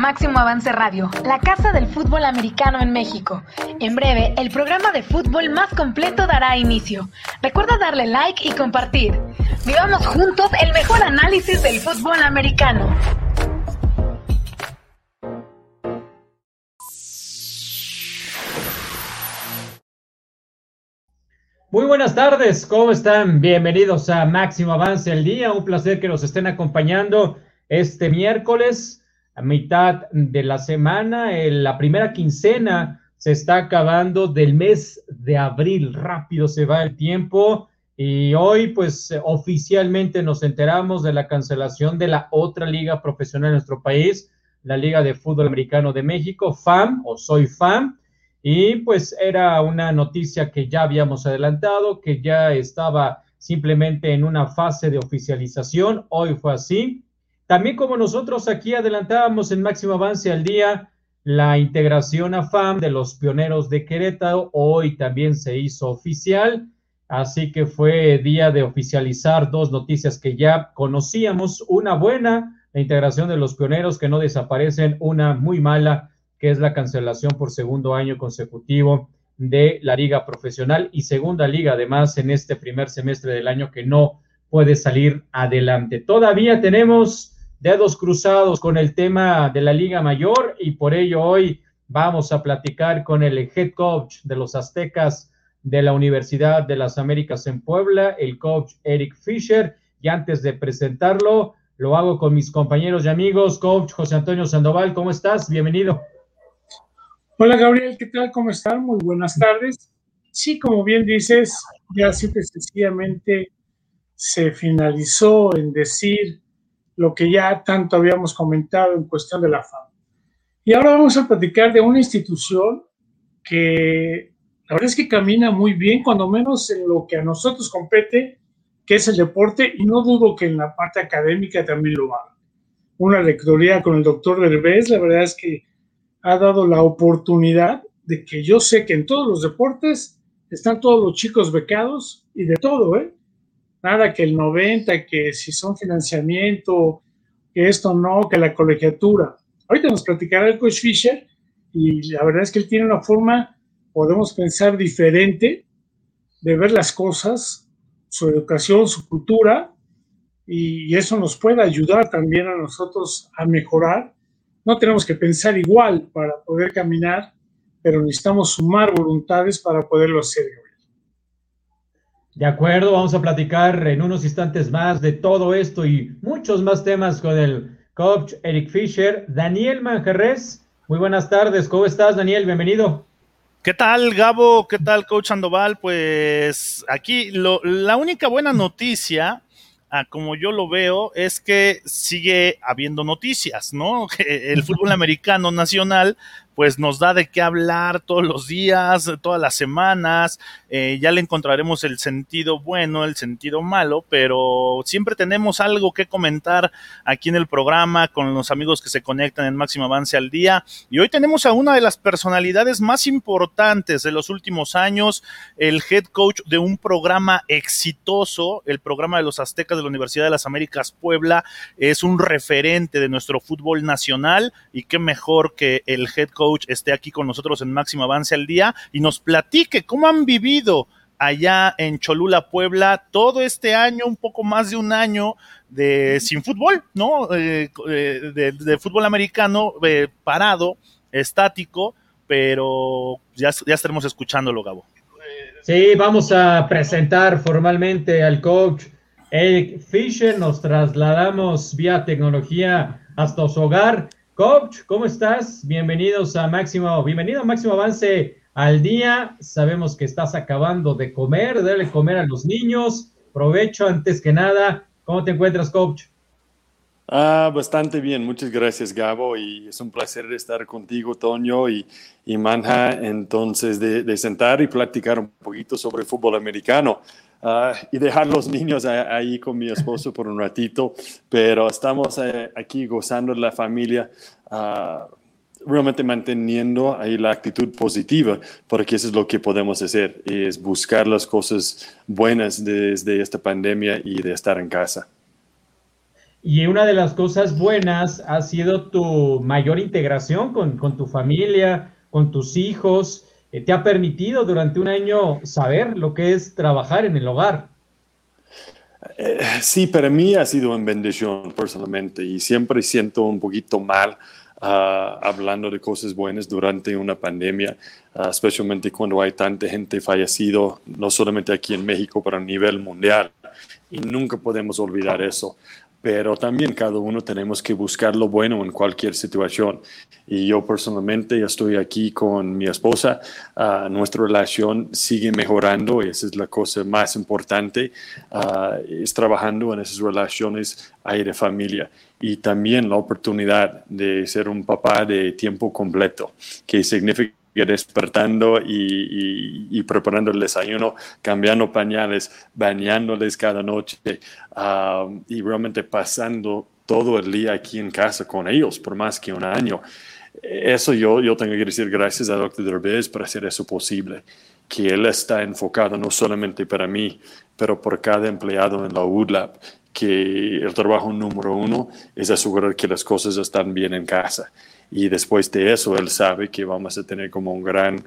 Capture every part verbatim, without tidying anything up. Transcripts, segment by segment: Máximo Avance Radio, la casa del fútbol americano en México. En breve, el programa de fútbol más completo dará inicio. Recuerda darle like y compartir. Vivamos juntos el mejor análisis del fútbol americano. Muy buenas tardes, ¿cómo están? Bienvenidos a Máximo Avance el Día, un placer que nos estén acompañando este miércoles, a mitad de la semana, en la primera quincena se está acabando del mes de abril, rápido se va el tiempo y hoy pues oficialmente nos enteramos de la cancelación de la otra liga profesional en nuestro país, la Liga de Fútbol Americano de México, FAM o Soy FAM. Y pues era una noticia que ya habíamos adelantado, que ya estaba simplemente en una fase de oficialización, hoy fue así. También como nosotros aquí adelantábamos en Máximo Avance al Día, la integración a FAM de los Pioneros de Querétaro, hoy también se hizo oficial, así que fue día de oficializar dos noticias que ya conocíamos, una buena, la integración de los Pioneros que no desaparecen, una muy mala, que es la cancelación por segundo año consecutivo de la liga profesional y segunda liga, además, en este primer semestre del año que no puede salir adelante. Todavía tenemos dedos cruzados con el tema de la liga mayor y por ello hoy vamos a platicar con el head coach de los Aztecas de la Universidad de las Américas en Puebla, el coach Eric Fisher, y antes de presentarlo, lo hago con mis compañeros y amigos. Coach José Antonio Sandoval, ¿cómo estás? Bienvenido. Hola Gabriel, ¿qué tal? ¿Cómo están? Muy buenas tardes. Sí, como bien dices, ya simple y sencillamente se finalizó en decir lo que ya tanto habíamos comentado en cuestión de la FAM. Y ahora vamos a platicar de una institución que la verdad es que camina muy bien, cuando menos en lo que a nosotros compete, que es el deporte, y no dudo que en la parte académica también lo haga. Una rectoría con el doctor Derbez, la verdad es que ha dado la oportunidad de que yo sé que en todos los deportes están todos los chicos becados y de todo, ¿eh? Nada que el noventa, que si son financiamiento, que esto no, que la colegiatura. Ahorita nos platicará el coach Fisher y la verdad es que él tiene una forma, podemos pensar, diferente de ver las cosas, su educación, su cultura, y eso nos puede ayudar también a nosotros a mejorar. No tenemos que pensar igual para poder caminar, pero necesitamos sumar voluntades para poderlo hacer. De acuerdo, vamos a platicar en unos instantes más de todo esto y muchos más temas con el coach Eric Fisher. Daniel Manjarres, muy buenas tardes. ¿Cómo estás, Daniel? Bienvenido. ¿Qué tal, Gabo? ¿Qué tal, coach Sandoval? Pues aquí lo, la única buena noticia, Ah, como yo lo veo, es que sigue habiendo noticias, ¿no? El fútbol americano nacional, pues nos da de qué hablar todos los días, todas las semanas, eh, ya le encontraremos el sentido bueno, el sentido malo, pero siempre tenemos algo que comentar aquí en el programa con los amigos que se conectan en Máximo Avance al Día, y hoy tenemos a una de las personalidades más importantes de los últimos años, el head coach de un programa exitoso, el programa de los Aztecas de la Universidad de las Américas Puebla, es un referente de nuestro fútbol nacional y qué mejor que el head coach esté aquí con nosotros en Máximo Avance al Día y nos platique cómo han vivido allá en Cholula, Puebla, todo este año, un poco más de un año de sin fútbol, ¿no? Eh, eh, de, de fútbol americano eh, parado, estático, pero ya, ya estaremos escuchándolo, Gabo. Sí, vamos a presentar formalmente al coach Eric Fisher, nos trasladamos vía tecnología hasta su hogar. Coach, ¿cómo estás? Bienvenidos a Máximo, bienvenido a Máximo Avance al Día. Sabemos que estás acabando de comer, dale comer a los niños. Provecho antes que nada. ¿Cómo te encuentras, coach? Ah, bastante bien. Muchas gracias, Gabo. Y es un placer estar contigo, Toño y, y Manja. Entonces, de, de sentar y platicar un poquito sobre el fútbol americano. Uh, y dejar los niños a, ahí con mi esposo por un ratito, pero estamos eh, aquí gozando de la familia, uh, realmente manteniendo ahí la actitud positiva, porque eso es lo que podemos hacer, es buscar las cosas buenas desde esta pandemia y de estar en casa. Y una de las cosas buenas ha sido tu mayor integración con, con tu familia, con tus hijos. Eh, te ha permitido durante un año saber lo que es trabajar en el hogar. Eh, sí, para mí ha sido una bendición personalmente, y siempre siento un poquito mal uh, hablando de cosas buenas durante una pandemia, uh, especialmente cuando hay tanta gente fallecida, no solamente aquí en México, pero a nivel mundial. Y nunca podemos olvidar eso. Pero también cada uno tenemos que buscar lo bueno en cualquier situación. Y yo personalmente estoy aquí con mi esposa. Uh, nuestra relación sigue mejorando y esa es la cosa más importante. Uh, es trabajando en esas relaciones ahí de familia. Y también la oportunidad de ser un papá de tiempo completo, que significa despertando y, y, y preparando el desayuno, cambiando pañales, bañándoles cada noche uh, y realmente pasando todo el día aquí en casa con ellos por más que un año. Eso yo, yo tengo que decir gracias a doctor Derbez por hacer eso posible, que él está enfocado no solamente para mí, pero por cada empleado en la U D L A P, que el trabajo número uno es asegurar que las cosas están bien en casa. Y después de eso, él sabe que vamos a tener como una gran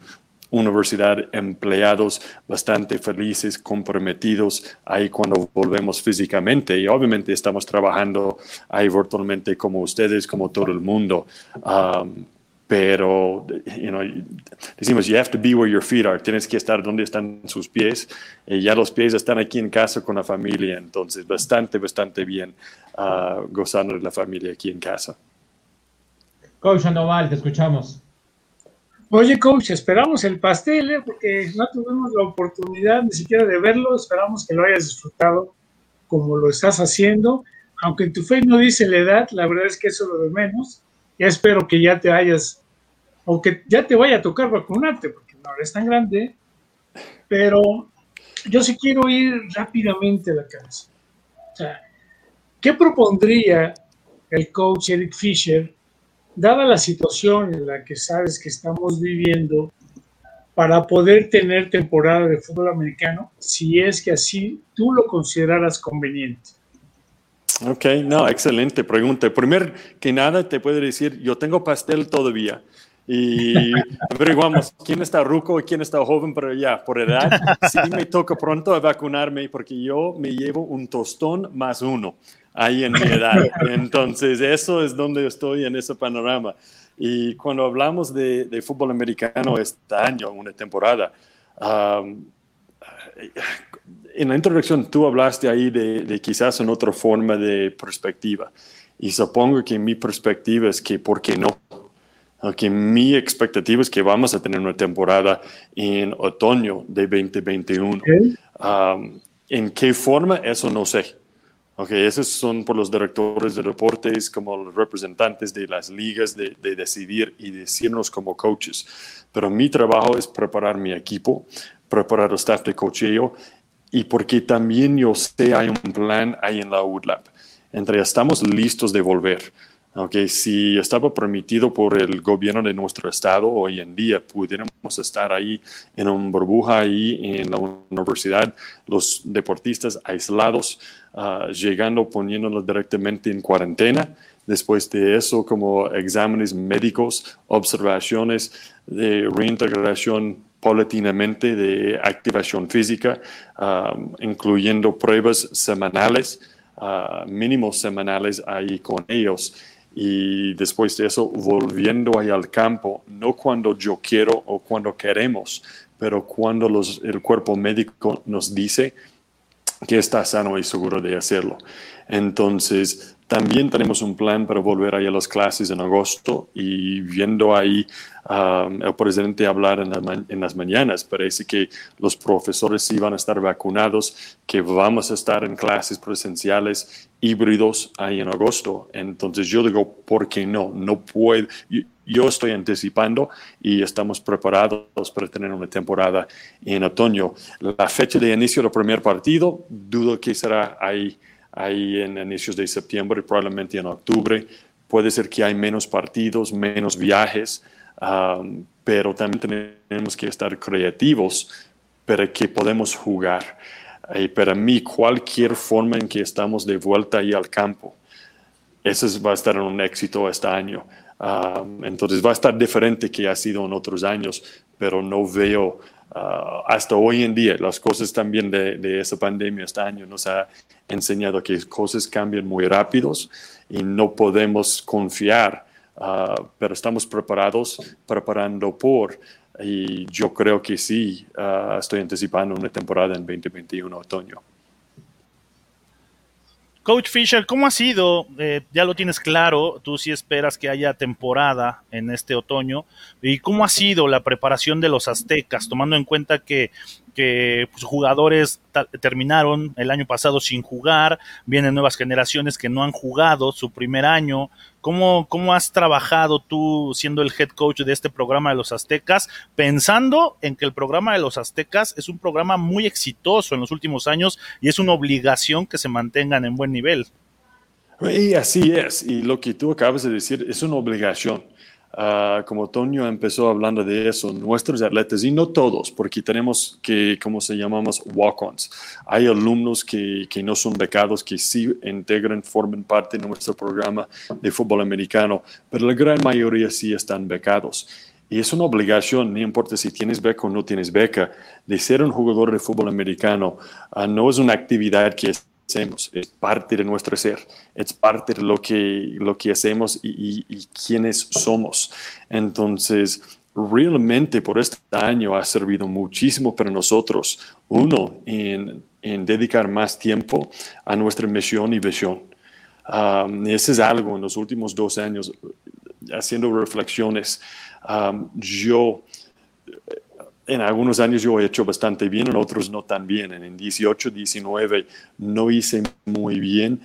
universidad, empleados bastante felices, comprometidos, ahí cuando volvemos físicamente. Y obviamente estamos trabajando ahí virtualmente como ustedes, como todo el mundo. Um, pero, you know, decimos, you have to be where your feet are. Tienes que estar donde están sus pies. Y ya los pies están aquí en casa con la familia. Entonces, bastante, bastante bien uh, gozando de la familia aquí en casa. Coach Sandoval, te escuchamos. Oye, coach, esperamos el pastel, ¿eh? Porque no tuvimos la oportunidad ni siquiera de verlo. Esperamos que lo hayas disfrutado como lo estás haciendo. Aunque en tu Facebook no dice la edad, la verdad es que eso es lo de menos. Ya espero que ya te hayas, o que ya te vaya a tocar vacunarte, porque no eres tan grande. Pero yo sí quiero ir rápidamente a la cabeza. O sea, ¿qué propondría el coach Eric Fisher, dada la situación en la que sabes que estamos viviendo, para poder tener temporada de fútbol americano, si es que así tú lo consideraras conveniente? Ok, no, excelente pregunta. Primero que nada, te puedo decir, yo tengo pastel todavía. Y averiguamos quién está ruco y quién está joven, pero ya, por edad, sí me toca pronto a vacunarme, porque yo me llevo un tostón más uno ahí en mi edad. Entonces, eso es donde estoy en ese panorama. Y cuando hablamos de, de fútbol americano este año, una temporada, um, en la introducción tú hablaste ahí de, de quizás en otra forma de perspectiva. Y supongo que mi perspectiva es que, ¿por qué no? Okay, mi expectativa es que vamos a tener una temporada en otoño de veinte veintiuno. Okay. Um, ¿En qué forma? Eso no sé. Okay, esos son por los directores de deportes, como los representantes de las ligas, de, de decidir y decirnos como coaches. Pero mi trabajo es preparar mi equipo, preparar el staff de coacheo, y porque también yo sé hay un plan ahí en la U D L A P. Entre estamos listos de volver. Okay, si estaba permitido por el gobierno de nuestro estado, hoy en día pudiéramos estar ahí en una burbuja, ahí en la universidad, los deportistas aislados, uh, llegando, poniéndolos directamente en cuarentena. Después de eso, como exámenes médicos, observaciones de reintegración paulatinamente de activación física, uh, incluyendo pruebas semanales, uh, mínimos semanales ahí con ellos. Y después de eso, volviendo ahí al campo, no cuando yo quiero o cuando queremos, pero cuando los, el cuerpo médico nos dice que está sano y seguro de hacerlo. Entonces, también tenemos un plan para volver ahí a las clases en agosto, y viendo ahí um, el presidente hablar en, la ma- en las mañanas, parece que los profesores sí van a estar vacunados, que vamos a estar en clases presenciales híbridos ahí en agosto. Entonces yo digo, ¿por qué no? No puedo. Yo estoy anticipando y estamos preparados para tener una temporada en otoño. La fecha de inicio del primer partido, dudo que será ahí. Ahí en inicios de septiembre, probablemente en octubre. Puede ser que hay menos partidos, menos viajes, um, pero también tenemos que estar creativos para que podamos jugar. Y para mí, cualquier forma en que estamos de vuelta ahí al campo, eso va a estar un éxito este año. Um, entonces va a estar diferente que ha sido en otros años, pero no veo uh, hasta hoy en día. Las cosas también de, de esa pandemia este año nos ha enseñado que cosas cambian muy rápidos y no podemos confiar, uh, pero estamos preparados, preparando por, y yo creo que sí, uh, estoy anticipando una temporada en veinte veintiuno, otoño. Coach Fisher, ¿cómo ha sido? Eh, ya lo tienes claro, tú sí esperas que haya temporada en este otoño. ¿Y cómo ha sido la preparación de los Aztecas, tomando en cuenta que, que pues, jugadores ta- terminaron el año pasado sin jugar, vienen nuevas generaciones que no han jugado su primer año? ¿Cómo, cómo has trabajado tú siendo el head coach de este programa de los Aztecas, pensando en que el programa de los Aztecas es un programa muy exitoso en los últimos años y es una obligación que se mantengan en buen nivel? Y así es, y lo que tú acabas de decir es una obligación. Uh, como Toño empezó hablando de eso, nuestros atletas, y no todos, porque tenemos que, como se llamamos, walk-ons. Hay alumnos que, que no son becados, que sí integran, forman parte de nuestro programa de fútbol americano, pero la gran mayoría sí están becados. Y es una obligación, no importa si tienes beca o no tienes beca, de ser un jugador de fútbol americano. Uh, no es una actividad que es hacemos, es parte de nuestro ser, es parte de lo que, lo que hacemos y, y, y quiénes somos. Entonces, realmente por este año ha servido muchísimo para nosotros, uno, en, en dedicar más tiempo a nuestra misión y visión. Um, ese es algo, en los últimos dos años, haciendo reflexiones, um, yo... En algunos años yo he hecho bastante bien, en otros no tan bien. En dieciocho, diecinueve no hice muy bien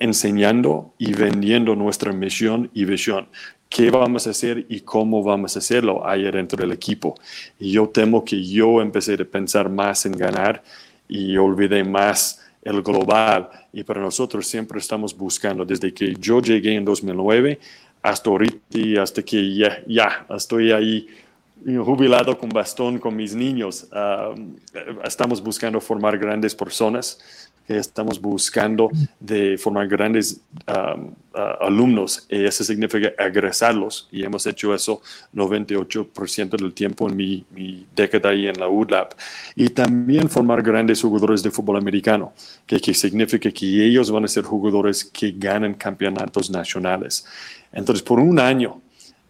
enseñando y vendiendo nuestra misión y visión. ¿Qué vamos a hacer y cómo vamos a hacerlo ahí dentro del equipo? Y yo temo que yo empecé a pensar más en ganar y olvidé más el global. Y para nosotros siempre estamos buscando, desde que yo llegué en dos mil nueve hasta ahorita, hasta que ya, ya estoy ahí jubilado con bastón con mis niños. Uh, estamos buscando formar grandes personas, estamos buscando de formar grandes um, uh, alumnos, y eso significa egresarlos, y hemos hecho eso noventa y ocho por ciento del tiempo en mi, mi década ahí en la U D L A P, y también formar grandes jugadores de fútbol americano, que, que significa que ellos van a ser jugadores que ganan campeonatos nacionales. Entonces, por un año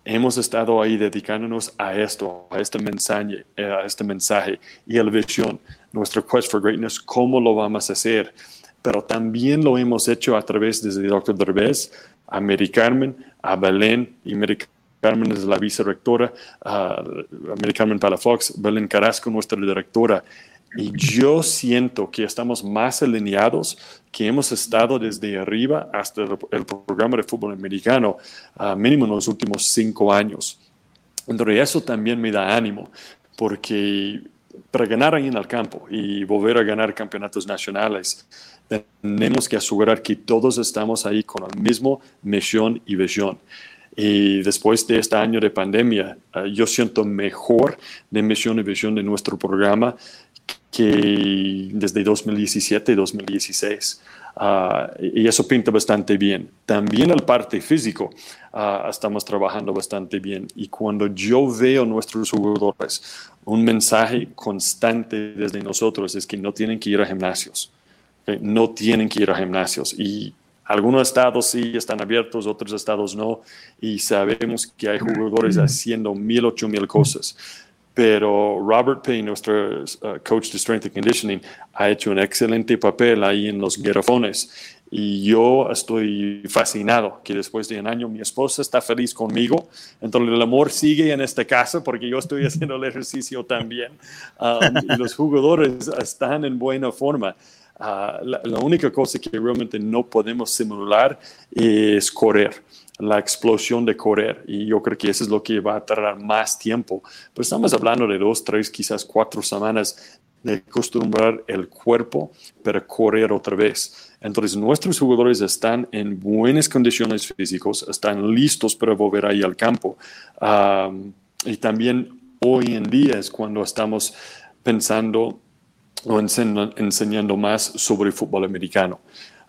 hemos estado ahí dedicándonos a esto, a este mensaje, a este mensaje y a la visión, nuestro quest for greatness, cómo lo vamos a hacer. Pero también lo hemos hecho a través desde doctor Derbez, a Mary Carmen, a Belén, y Mary Carmen es la vicerectora, a Mary Carmen Palafox, Belén Carrasco, nuestra directora. Y yo siento que estamos más alineados, que hemos estado desde arriba hasta el, el programa de fútbol americano, uh, mínimo en los últimos cinco años. Entonces eso también me da ánimo, porque para ganar ahí en el campo y volver a ganar campeonatos nacionales, tenemos que asegurar que todos estamos ahí con la misma misión y visión. Y después de este año de pandemia, uh, yo siento mejor de misión y visión de nuestro programa que desde dos mil diecisiete, dos mil dieciséis, uh, y eso pinta bastante bien. También el parte físico, uh, estamos trabajando bastante bien, y cuando yo veo nuestros jugadores, un mensaje constante desde nosotros es que no tienen que ir a gimnasios, ¿okay? No tienen que ir a gimnasios, y algunos estados sí están abiertos, otros estados no, y sabemos que hay jugadores haciendo mil, ocho mil cosas. Pero Robert Payne, nuestro uh, coach de Strength and Conditioning, ha hecho un excelente papel ahí en los garrafones. Y yo estoy fascinado que después de un año mi esposa está feliz conmigo. Entonces el amor sigue en esta casa porque yo estoy haciendo el ejercicio también. Um, y los jugadores están en buena forma. Uh, la, la única cosa que realmente no podemos simular es correr. La explosión de correr, y yo creo que eso es lo que va a tardar más tiempo, pero estamos hablando de dos, tres, quizás cuatro semanas de acostumbrar el cuerpo para correr otra vez. Entonces nuestros jugadores están en buenas condiciones físicas, están listos para volver ahí al campo, um, y también hoy en día es cuando estamos pensando o enseñando, enseñando más sobre el fútbol americano.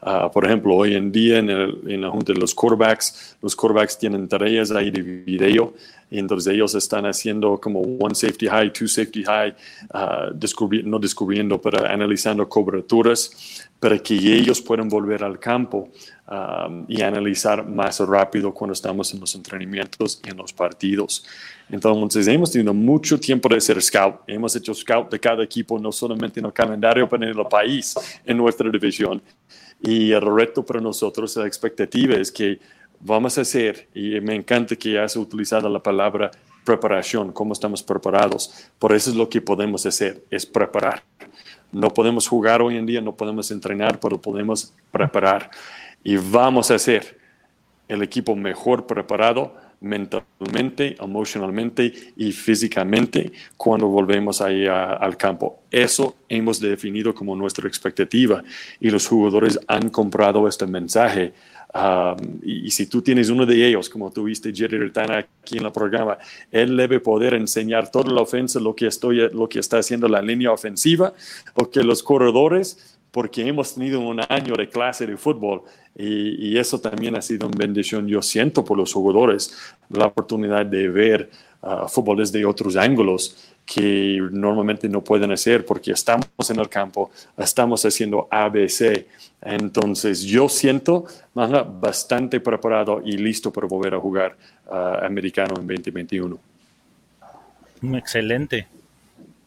Uh, por ejemplo, hoy en día en, el, en la Junta de los quarterbacks, los quarterbacks tienen tareas ahí de video, y entonces ellos están haciendo como one safety high, two safety high, uh, descubri- no descubriendo, pero analizando coberturas para que ellos puedan volver al campo um, y analizar más rápido cuando estamos en los entrenamientos y en los partidos. Entonces hemos tenido mucho tiempo de ser scout, hemos hecho scout de cada equipo, no solamente en el calendario, pero en el país, en nuestra división. Y el reto para nosotros, la expectativa es que vamos a hacer, y me encanta que has utilizado la palabra preparación, cómo estamos preparados. Por eso es lo que podemos hacer, es preparar. No podemos jugar hoy en día, no podemos entrenar, pero podemos preparar. Y vamos a hacer el equipo mejor preparado mentalmente, emocionalmente y físicamente cuando volvemos ahí a, al campo. Eso hemos definido como nuestra expectativa y los jugadores han comprado este mensaje. Um, y, y si tú tienes uno de ellos, como tuviste Jerry Retana aquí en el programa, él debe poder enseñar toda la ofensa, lo que, estoy, lo que está haciendo la línea ofensiva o que los corredores, porque hemos tenido un año de clase de fútbol. Y, y eso también ha sido una bendición, yo siento, por los jugadores, la oportunidad de ver uh, fútbol desde otros ángulos que normalmente no pueden hacer porque estamos en el campo, estamos haciendo A B C. Entonces yo siento Manja, bastante preparado y listo para volver a jugar uh, americano en veinte veintiuno. Excelente.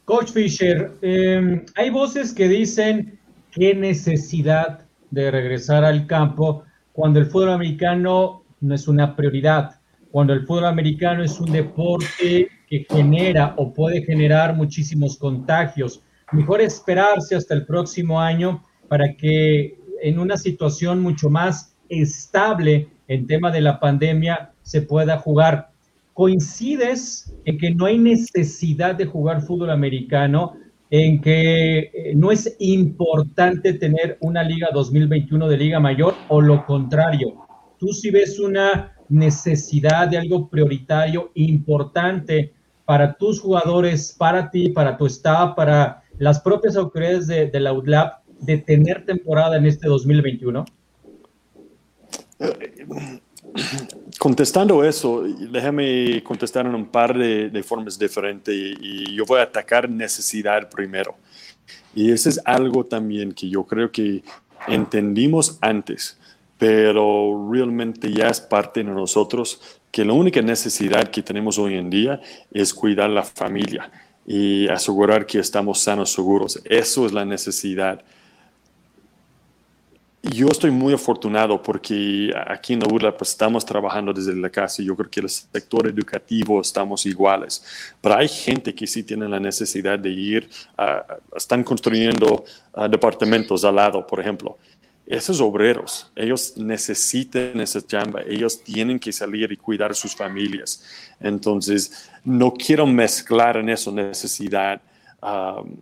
Coach Fisher, eh, hay voces que dicen qué necesidad de regresar al campo cuando el fútbol americano no es una prioridad, cuando el fútbol americano es un deporte que genera o puede generar muchísimos contagios. Mejor esperarse hasta el próximo año para que en una situación mucho más estable en tema de la pandemia se pueda jugar. ¿Coincides en que no hay necesidad de jugar fútbol americano? En que no es importante tener una Liga dos mil veintiuno de Liga Mayor, o lo contrario, tú sí ves una necesidad de algo prioritario, importante para tus jugadores, para ti, para tu staff, para las propias autoridades de, de la U D L A P, de tener temporada en este dos mil veintiuno? Contestando eso, déjame contestar en un par de, de formas diferentes y, y yo voy a atacar necesidad primero. Y eso es algo también que yo creo que entendimos antes, pero realmente ya es parte de nosotros que la única necesidad que tenemos hoy en día es cuidar la familia y asegurar que estamos sanos, seguros. Eso es la necesidad. Yo estoy muy afortunado porque aquí en la U D L A P estamos trabajando desde la casa. Yo creo que el sector educativo estamos iguales. Pero hay gente que sí tiene la necesidad de ir. Uh, están construyendo uh, departamentos al lado, por ejemplo. Esos obreros, ellos necesitan esa chamba. Ellos tienen que salir y cuidar a sus familias. Entonces, no quiero mezclar en eso necesidad. Um,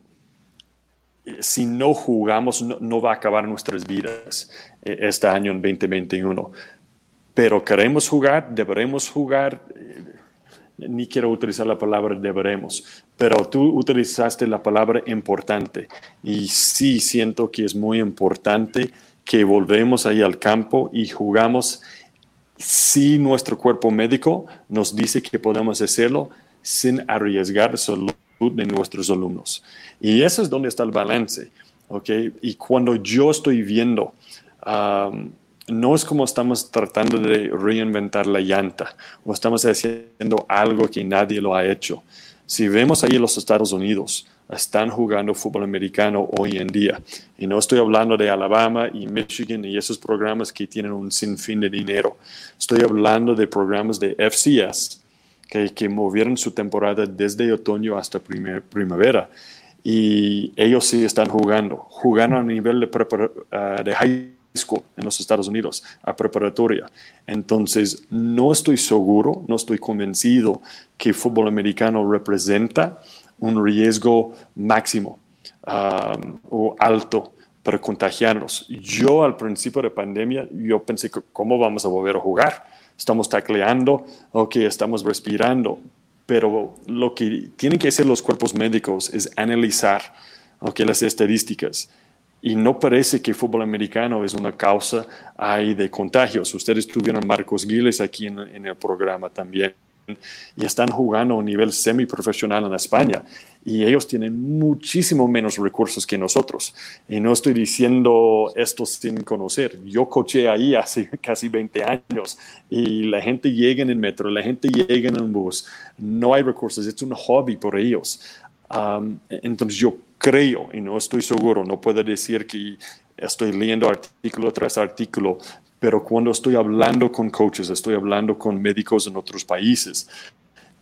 Si no jugamos, no, no va a acabar nuestras vidas este año en veinte veintiuno. Pero queremos jugar, deberemos jugar. Ni quiero utilizar la palabra deberemos, pero tú utilizaste la palabra importante. Y sí siento que es muy importante que volvemos ahí al campo y jugamos. Si nuestro cuerpo médico nos dice que podemos hacerlo sin arriesgar salud de nuestros alumnos. Y eso es donde está el balance, ¿ok? Y cuando yo estoy viendo, um, no es como estamos tratando de reinventar la llanta o estamos haciendo algo que nadie lo ha hecho. Si vemos ahí los Estados Unidos, están jugando fútbol americano hoy en día. Y no estoy hablando de Alabama y Michigan y esos programas que tienen un sinfín de dinero. Estoy hablando de programas de F C S, Que, que movieron su temporada desde otoño hasta primer, primavera. Y ellos sí están jugando. Jugaron a nivel de, prepara, uh, de high school en los Estados Unidos, a preparatoria. Entonces, no estoy seguro, no estoy convencido que el fútbol americano representa un riesgo máximo um, o alto para contagiarnos. Yo al principio de pandemia, yo pensé, que, ¿cómo vamos a volver a jugar? Estamos tacleando, ok, estamos respirando, pero lo que tienen que hacer los cuerpos médicos es analizar, ok, las estadísticas y no parece que el fútbol americano es una causa ahí de contagios. Ustedes tuvieron a Marcos Giles aquí en, en el programa también, y están jugando a un nivel semiprofesional en España, y ellos tienen muchísimo menos recursos que nosotros. Y no estoy diciendo esto sin conocer. Yo coaché ahí hace casi veinte años, y la gente llega en el metro, la gente llega en un bus. No hay recursos, es un hobby por ellos. Um, entonces yo creo, y no estoy seguro, no puedo decir que estoy leyendo artículo tras artículo, pero cuando estoy hablando con coaches, estoy hablando con médicos en otros países,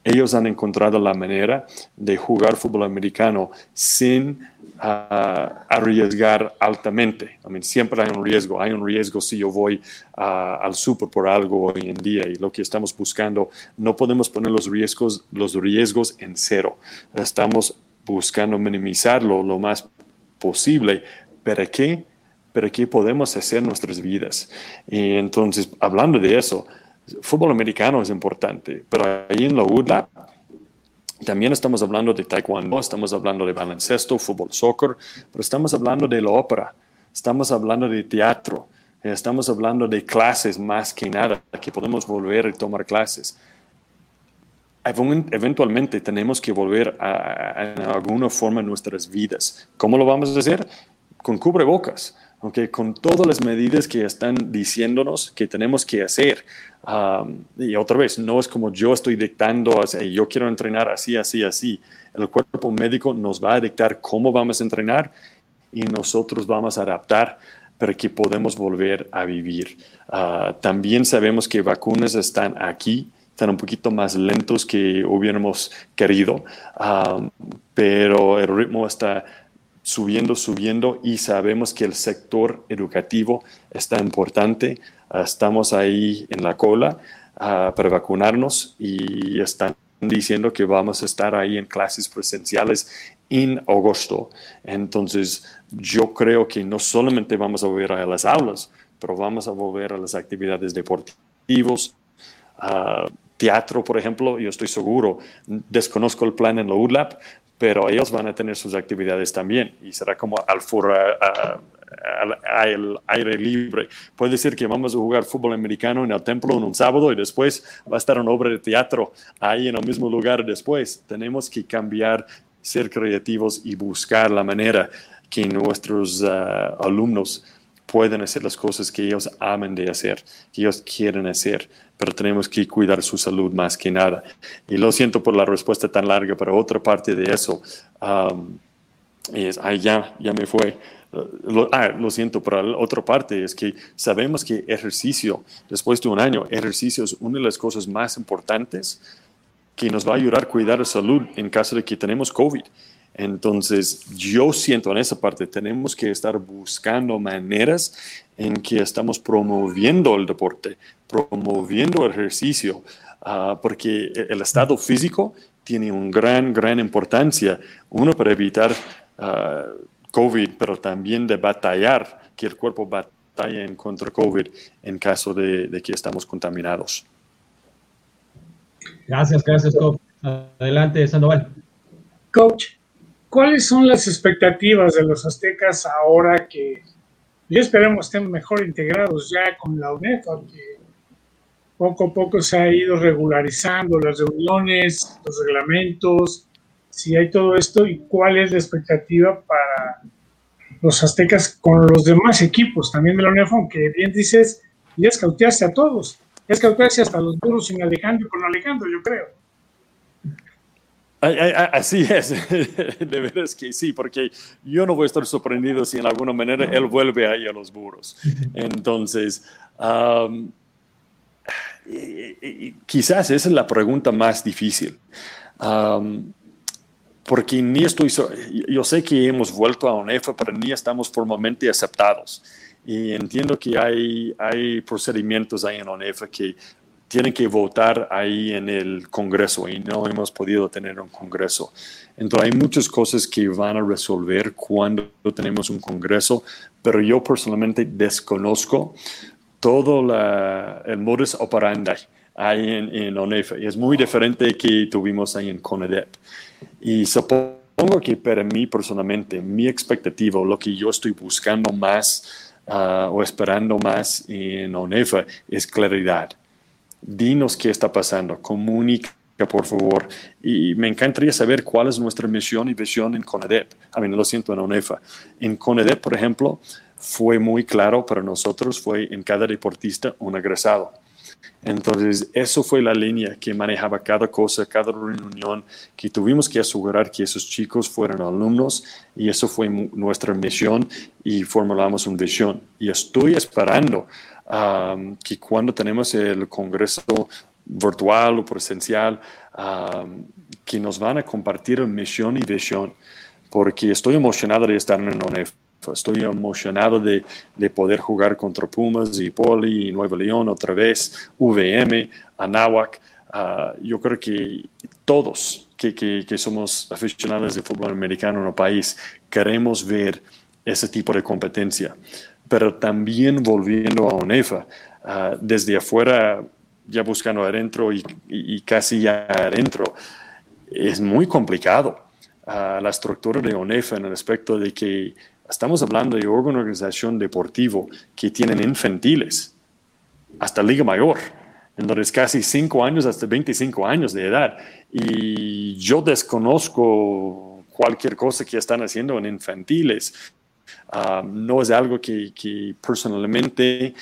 ellos han encontrado la manera de jugar fútbol americano sin uh, arriesgar altamente. I mean, siempre hay un riesgo. Hay un riesgo si yo voy uh, al súper por algo hoy en día, y lo que estamos buscando, no podemos poner los riesgos, los riesgos en cero. Estamos buscando minimizarlo lo más posible. ¿Para qué? Pero qué podemos hacer nuestras vidas. Y entonces, hablando de eso, fútbol americano es importante, pero ahí en la U D L A P también estamos hablando de taekwondo, estamos hablando de baloncesto, fútbol, soccer, pero estamos hablando de la ópera, estamos hablando de teatro, estamos hablando de clases más que nada, que podemos volver y tomar clases. Eventualmente tenemos que volver a, a, a alguna forma en nuestras vidas. ¿Cómo lo vamos a hacer? Con cubrebocas. Okay, con todas las medidas que están diciéndonos que tenemos que hacer. Um, y otra vez, no es como yo estoy dictando, o sea, yo quiero entrenar así, así, así. El cuerpo médico nos va a dictar cómo vamos a entrenar y nosotros vamos a adaptar para que podamos volver a vivir. Uh, también sabemos que vacunas están aquí, están un poquito más lentos que hubiéramos querido, um, pero el ritmo está subiendo, subiendo, y sabemos que el sector educativo está importante. Estamos ahí en la cola uh, para vacunarnos, y están diciendo que vamos a estar ahí en clases presenciales en agosto. Entonces, yo creo que no solamente vamos a volver a las aulas, pero vamos a volver a las actividades deportivas, uh, teatro, por ejemplo. Yo estoy seguro, desconozco el plan en la U D L A P, pero ellos van a tener sus actividades también, y será como al, fura, a, a, a el aire libre. Puede decir que vamos a jugar fútbol americano en el templo en un sábado, y después va a estar una obra de teatro ahí en el mismo lugar después. Tenemos que cambiar, ser creativos y buscar la manera que nuestros uh, alumnos puedan hacer las cosas que ellos aman de hacer, que ellos quieren hacer, pero tenemos que cuidar su salud más que nada. Y lo siento por la respuesta tan larga, pero otra parte de eso, um, es, ay, ya, ya me fue. Lo, ah, lo siento, pero la otra parte es que sabemos que ejercicio, después de un año, ejercicio es una de las cosas más importantes que nos va a ayudar a cuidar la salud en caso de que tenemos COVID. Entonces, yo siento en esa parte, tenemos que estar buscando maneras en que estamos promoviendo el deporte, promoviendo el ejercicio, uh, porque el estado físico tiene una gran, gran importancia. Uno, para evitar uh, COVID, pero también de batallar, que el cuerpo batalla en contra COVID en caso de, de que estamos contaminados. Gracias, gracias, Coach. Adelante, Sandoval. Coach, ¿cuáles son las expectativas de los aztecas ahora que ya esperemos estén mejor integrados ya con la UNEFA, que poco a poco se ha ido regularizando las reuniones, los reglamentos, si hay todo esto, y cuál es la expectativa para los aztecas con los demás equipos también de la UNEFA, aunque bien dices, ya escauteaste a todos, ya escauteaste hasta los duros sin Alejandro y con Alejandro, yo creo. Así es, de veras que sí, porque yo no voy a estar sorprendido si en alguna manera él vuelve ahí a los burros. Entonces, um, quizás esa es la pregunta más difícil, um, porque ni estoy, yo sé que hemos vuelto a ONEFA, pero ni estamos formalmente aceptados. Y entiendo que hay, hay procedimientos ahí en ONEFA que tienen que votar ahí en el Congreso, y no hemos podido tener un Congreso. Entonces, hay muchas cosas que van a resolver cuando tenemos un Congreso, pero yo personalmente desconozco todo la, el modus operandi ahí en, en ONEFA. Es muy diferente que tuvimos ahí en CONADEIP. Y supongo Pongo que para mí personalmente, mi expectativa, lo que yo estoy buscando más uh, o esperando más en ONEFA es claridad. Dinos qué está pasando, comunica por favor, y me encantaría saber cuál es nuestra misión y visión en CONADEIP. A mí lo siento en ONEFA. En CONADEIP, por ejemplo, fue muy claro para nosotros, fue en cada deportista un egresado. Entonces, eso fue la línea que manejaba cada cosa, cada reunión, que tuvimos que asegurar que esos chicos fueran alumnos, y eso fue nuestra misión y formulamos una visión. Y estoy esperando um, que cuando tenemos el congreso virtual o presencial, um, que nos van a compartir misión y visión, porque estoy emocionado de estar en ONEFA. Estoy emocionado de, de poder jugar contra Pumas y Poli y Nuevo León otra vez, U V M, Anáhuac. Uh, yo creo que todos que, que, que somos aficionados de fútbol americano en el país queremos ver ese tipo de competencia. Pero también volviendo a ONEFA, uh, desde afuera, ya buscando adentro y, y, y casi ya adentro, es muy complicado uh, la estructura de ONEFA en el aspecto de que estamos hablando de una organización deportiva que tienen infantiles hasta Liga Mayor, entonces casi cinco años hasta veinticinco años de edad. Y yo desconozco cualquier cosa que están haciendo en infantiles. Um, no es algo que, que personalmente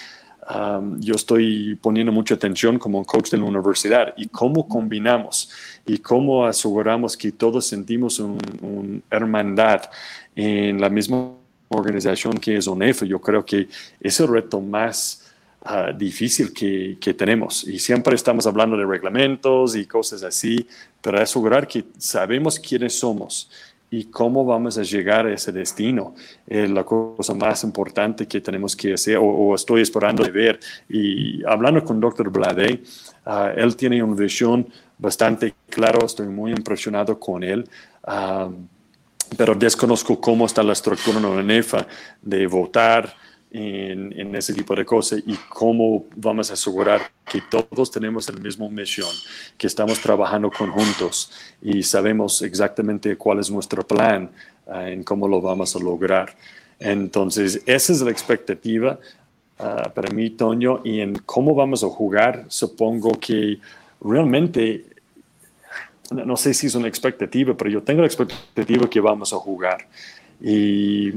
um, yo estoy poniendo mucha atención como coach de la universidad. Y cómo combinamos y cómo aseguramos que todos sentimos una un hermandad en la misma organización que es ONEFA. Yo creo que es el reto más uh, difícil que, que tenemos. Y siempre estamos hablando de reglamentos y cosas así, para asegurar que sabemos quiénes somos y cómo vamos a llegar a ese destino. Es eh, la cosa más importante que tenemos que hacer, o, o estoy esperando de ver. Y hablando con doctor Bladé, uh, él tiene una visión bastante clara, estoy muy impresionado con él. Uh, pero desconozco cómo está la estructura en ONEFA de votar en, en ese tipo de cosas y cómo vamos a asegurar que todos tenemos la misma misión, que estamos trabajando conjuntos y sabemos exactamente cuál es nuestro plan uh, en cómo lo vamos a lograr. Entonces, esa es la expectativa uh, para mí, Toño, y en cómo vamos a jugar, supongo que realmente no sé si es una expectativa, pero yo tengo la expectativa que vamos a jugar. Y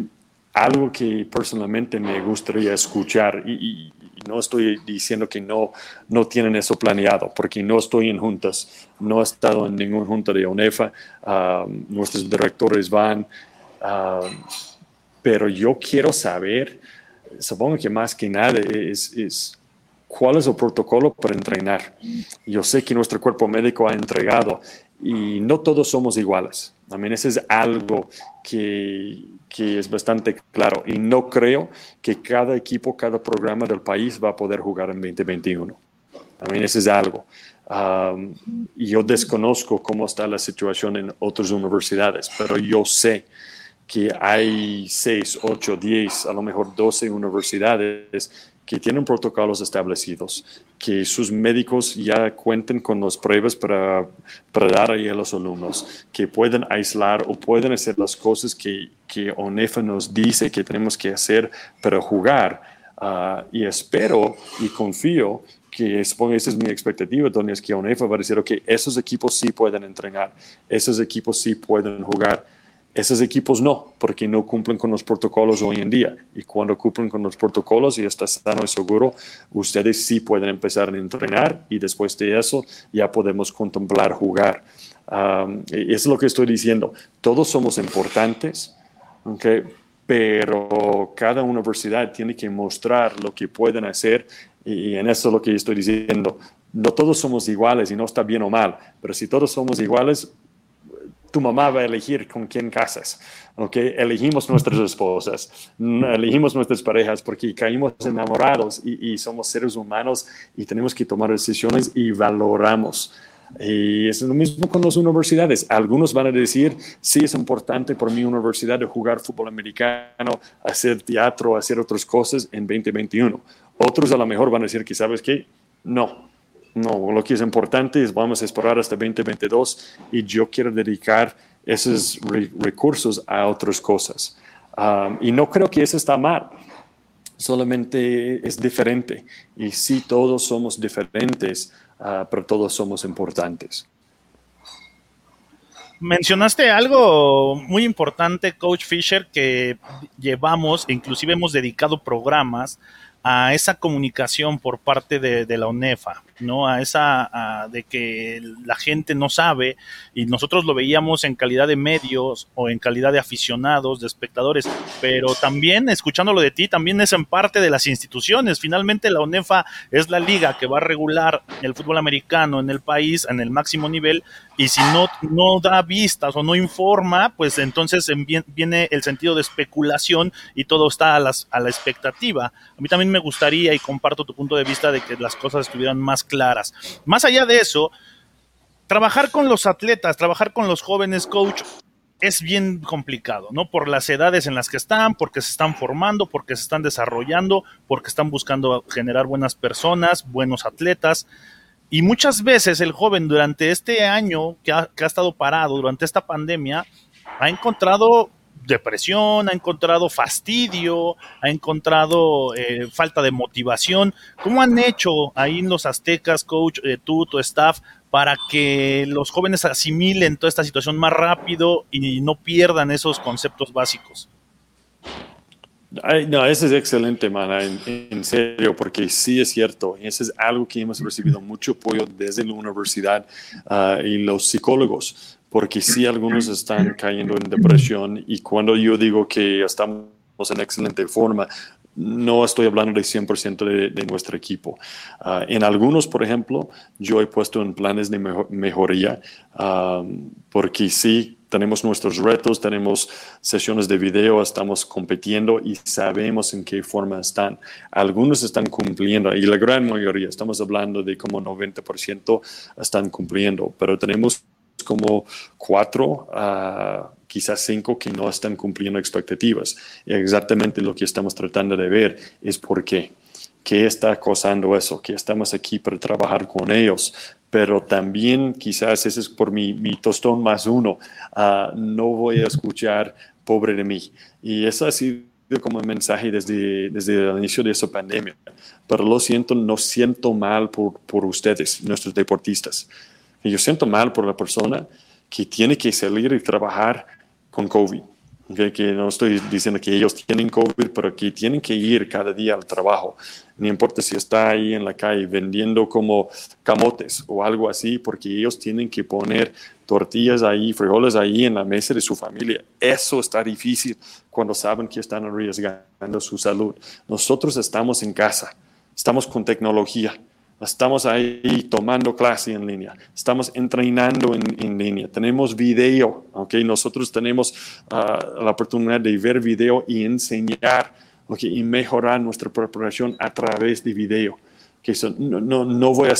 algo que personalmente me gustaría escuchar, y, y, y no estoy diciendo que no, no tienen eso planeado, porque no estoy en juntas, no he estado en ninguna junta de ONEFA, uh, nuestros directores van, uh, pero yo quiero saber, supongo que más que nada es... es ¿cuál es el protocolo para entrenar? Yo sé que nuestro cuerpo médico ha entregado y no todos somos iguales. A mí eso es algo que, que es bastante claro. Y no creo que cada equipo, cada programa del país va a poder jugar en veinte veintiuno. A mí eso es algo. Um, yo desconozco cómo está la situación en otras universidades, pero yo sé que hay seis, ocho, diez, a lo mejor doce universidades que tienen protocolos establecidos, que sus médicos ya cuenten con las pruebas para, para dar ahí a los alumnos, que pueden aislar o pueden hacer las cosas que, que ONEFA nos dice que tenemos que hacer para jugar. Uh, y espero y confío que, supongo, esa es mi expectativa, Tony, es que ONEFA va a decir, ok, esos equipos sí pueden entrenar, esos equipos sí pueden jugar. Esos equipos no, porque no cumplen con los protocolos hoy en día. Y cuando cumplen con los protocolos y está sano y seguro, ustedes sí pueden empezar a entrenar y después de eso ya podemos contemplar jugar. Um, es lo que estoy diciendo. Todos somos importantes, ¿okay? Pero cada universidad tiene que mostrar lo que pueden hacer y en eso es lo que estoy diciendo. No todos somos iguales y no está bien o mal, pero si todos somos iguales, tu mamá va a elegir con quién casas, ¿ok? Elegimos nuestras esposas, elegimos nuestras parejas porque caímos enamorados y, y somos seres humanos y tenemos que tomar decisiones y valoramos. Y es lo mismo con las universidades. Algunos van a decir, sí, es importante por mi universidad de jugar fútbol americano, hacer teatro, hacer otras cosas en veinte veintiuno. Otros a lo mejor van a decir que, ¿sabes qué? No. No, lo que es importante es vamos a esperar hasta veinte veintidós y yo quiero dedicar esos re recursos a otras cosas. Um, y no creo que eso está mal, solamente es diferente. Y sí, todos somos diferentes, uh, pero todos somos importantes. Mencionaste algo muy importante, Coach Fisher, que llevamos, inclusive hemos dedicado programas a esa comunicación por parte de, de la ONEFA, ¿no? A esa a, de que la gente no sabe, y nosotros lo veíamos en calidad de medios o en calidad de aficionados, de espectadores, pero también, escuchándolo de ti, también es en parte de las instituciones. Finalmente, la ONEFA es la liga que va a regular el fútbol americano en el país en el máximo nivel, y si no, no da vistas o no informa, pues entonces viene el sentido de especulación y todo está a, las, a la expectativa. A mí también me gustaría, y comparto tu punto de vista, de que las cosas estuvieran más claras. Más allá de eso, trabajar con los atletas, trabajar con los jóvenes, coach, es bien complicado, ¿no? Por las edades en las que están, porque se están formando, porque se están desarrollando, porque están buscando generar buenas personas, buenos atletas. Y muchas veces el joven durante este año que ha, que ha estado parado, durante esta pandemia, ha encontrado depresión, ha encontrado fastidio, ha encontrado eh, falta de motivación. ¿Cómo han hecho ahí en los Aztecas, coach, eh, tú, tu staff, para que los jóvenes asimilen toda esta situación más rápido y no pierdan esos conceptos básicos? Ay, no, eso es excelente, Mana, en, en serio, porque sí es cierto. Eso es algo que hemos recibido mucho apoyo desde la universidad uh, y los psicólogos, porque sí, algunos están cayendo en depresión, y cuando yo digo que estamos en excelente forma, no estoy hablando del cien por ciento de, de nuestro equipo. Uh, en algunos, por ejemplo, yo he puesto en planes de mejor, mejoría, um, porque sí, tenemos nuestros retos, tenemos sesiones de video, estamos compitiendo y sabemos en qué forma están. Algunos están cumpliendo, y la gran mayoría, estamos hablando de como noventa por ciento están cumpliendo, pero tenemos como cuatro, uh, quizás cinco que no están cumpliendo expectativas. Y exactamente lo que estamos tratando de ver es por qué. ¿Qué está causando eso? Que estamos aquí para trabajar con ellos. Pero también quizás ese es por mi, mi tostón más uno. Uh, no voy a escuchar pobre de mí. Y eso ha sido como un mensaje desde, desde el inicio de esa pandemia. Pero lo siento, no siento mal por, por ustedes, nuestros deportistas. Y yo siento mal por la persona que tiene que salir y trabajar con COVID. ¿Okay? Que no estoy diciendo que ellos tienen COVID, pero que tienen que ir cada día al trabajo. No importa si está ahí en la calle vendiendo como camotes o algo así, porque ellos tienen que poner tortillas ahí, frijoles ahí en la mesa de su familia. Eso está difícil cuando saben que están arriesgando su salud. Nosotros estamos en casa, estamos con tecnología. Estamos ahí tomando clase en línea, estamos entrenando en, en línea, tenemos video, ¿okay? Nosotros tenemos uh, la oportunidad de ver video y enseñar, ¿okay? Y mejorar nuestra preparación a través de video. ¿Okay? So, no, no, no voy a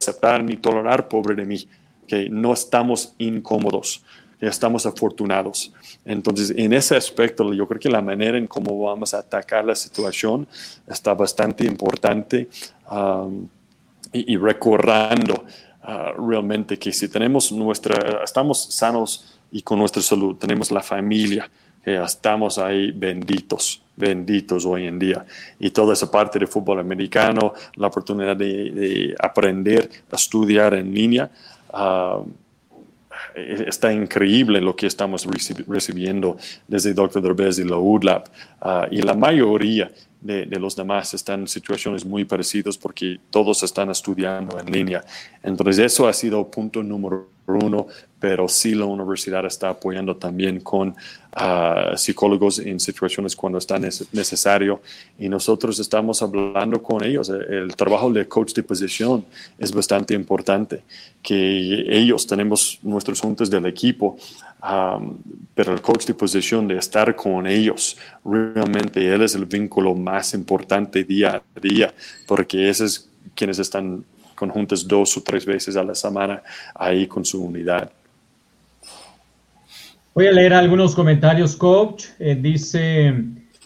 aceptar ni tolerar pobre de mí, ¿okay? No estamos incómodos, estamos afortunados. Entonces, en ese aspecto, yo creo que la manera en cómo vamos a atacar la situación está bastante importante. Um, Y, y recordando uh, realmente que si tenemos nuestra, estamos sanos y con nuestra salud, tenemos la familia, eh, estamos ahí benditos, benditos hoy en día. Y toda esa parte de fútbol americano, la oportunidad de, de aprender, estudiar en línea, uh, está increíble lo que estamos recibi- recibiendo desde doctor Derbez y la U D L A P. Uh, y la mayoría De, de los demás están en situaciones muy parecidas porque todos están estudiando en línea. Entonces, eso ha sido punto número uno, pero sí la universidad está apoyando también con uh, psicólogos en situaciones cuando está neces- necesario. Y nosotros estamos hablando con ellos. El, el trabajo de coach de posición es bastante importante, que ellos tenemos nuestros juntas del equipo. Um, pero el coach de posición, de estar con ellos, realmente él es el vínculo más importante día a día, porque esos quienes están juntos dos o tres veces a la semana ahí con su unidad. Voy a leer algunos comentarios, coach. Eh, dice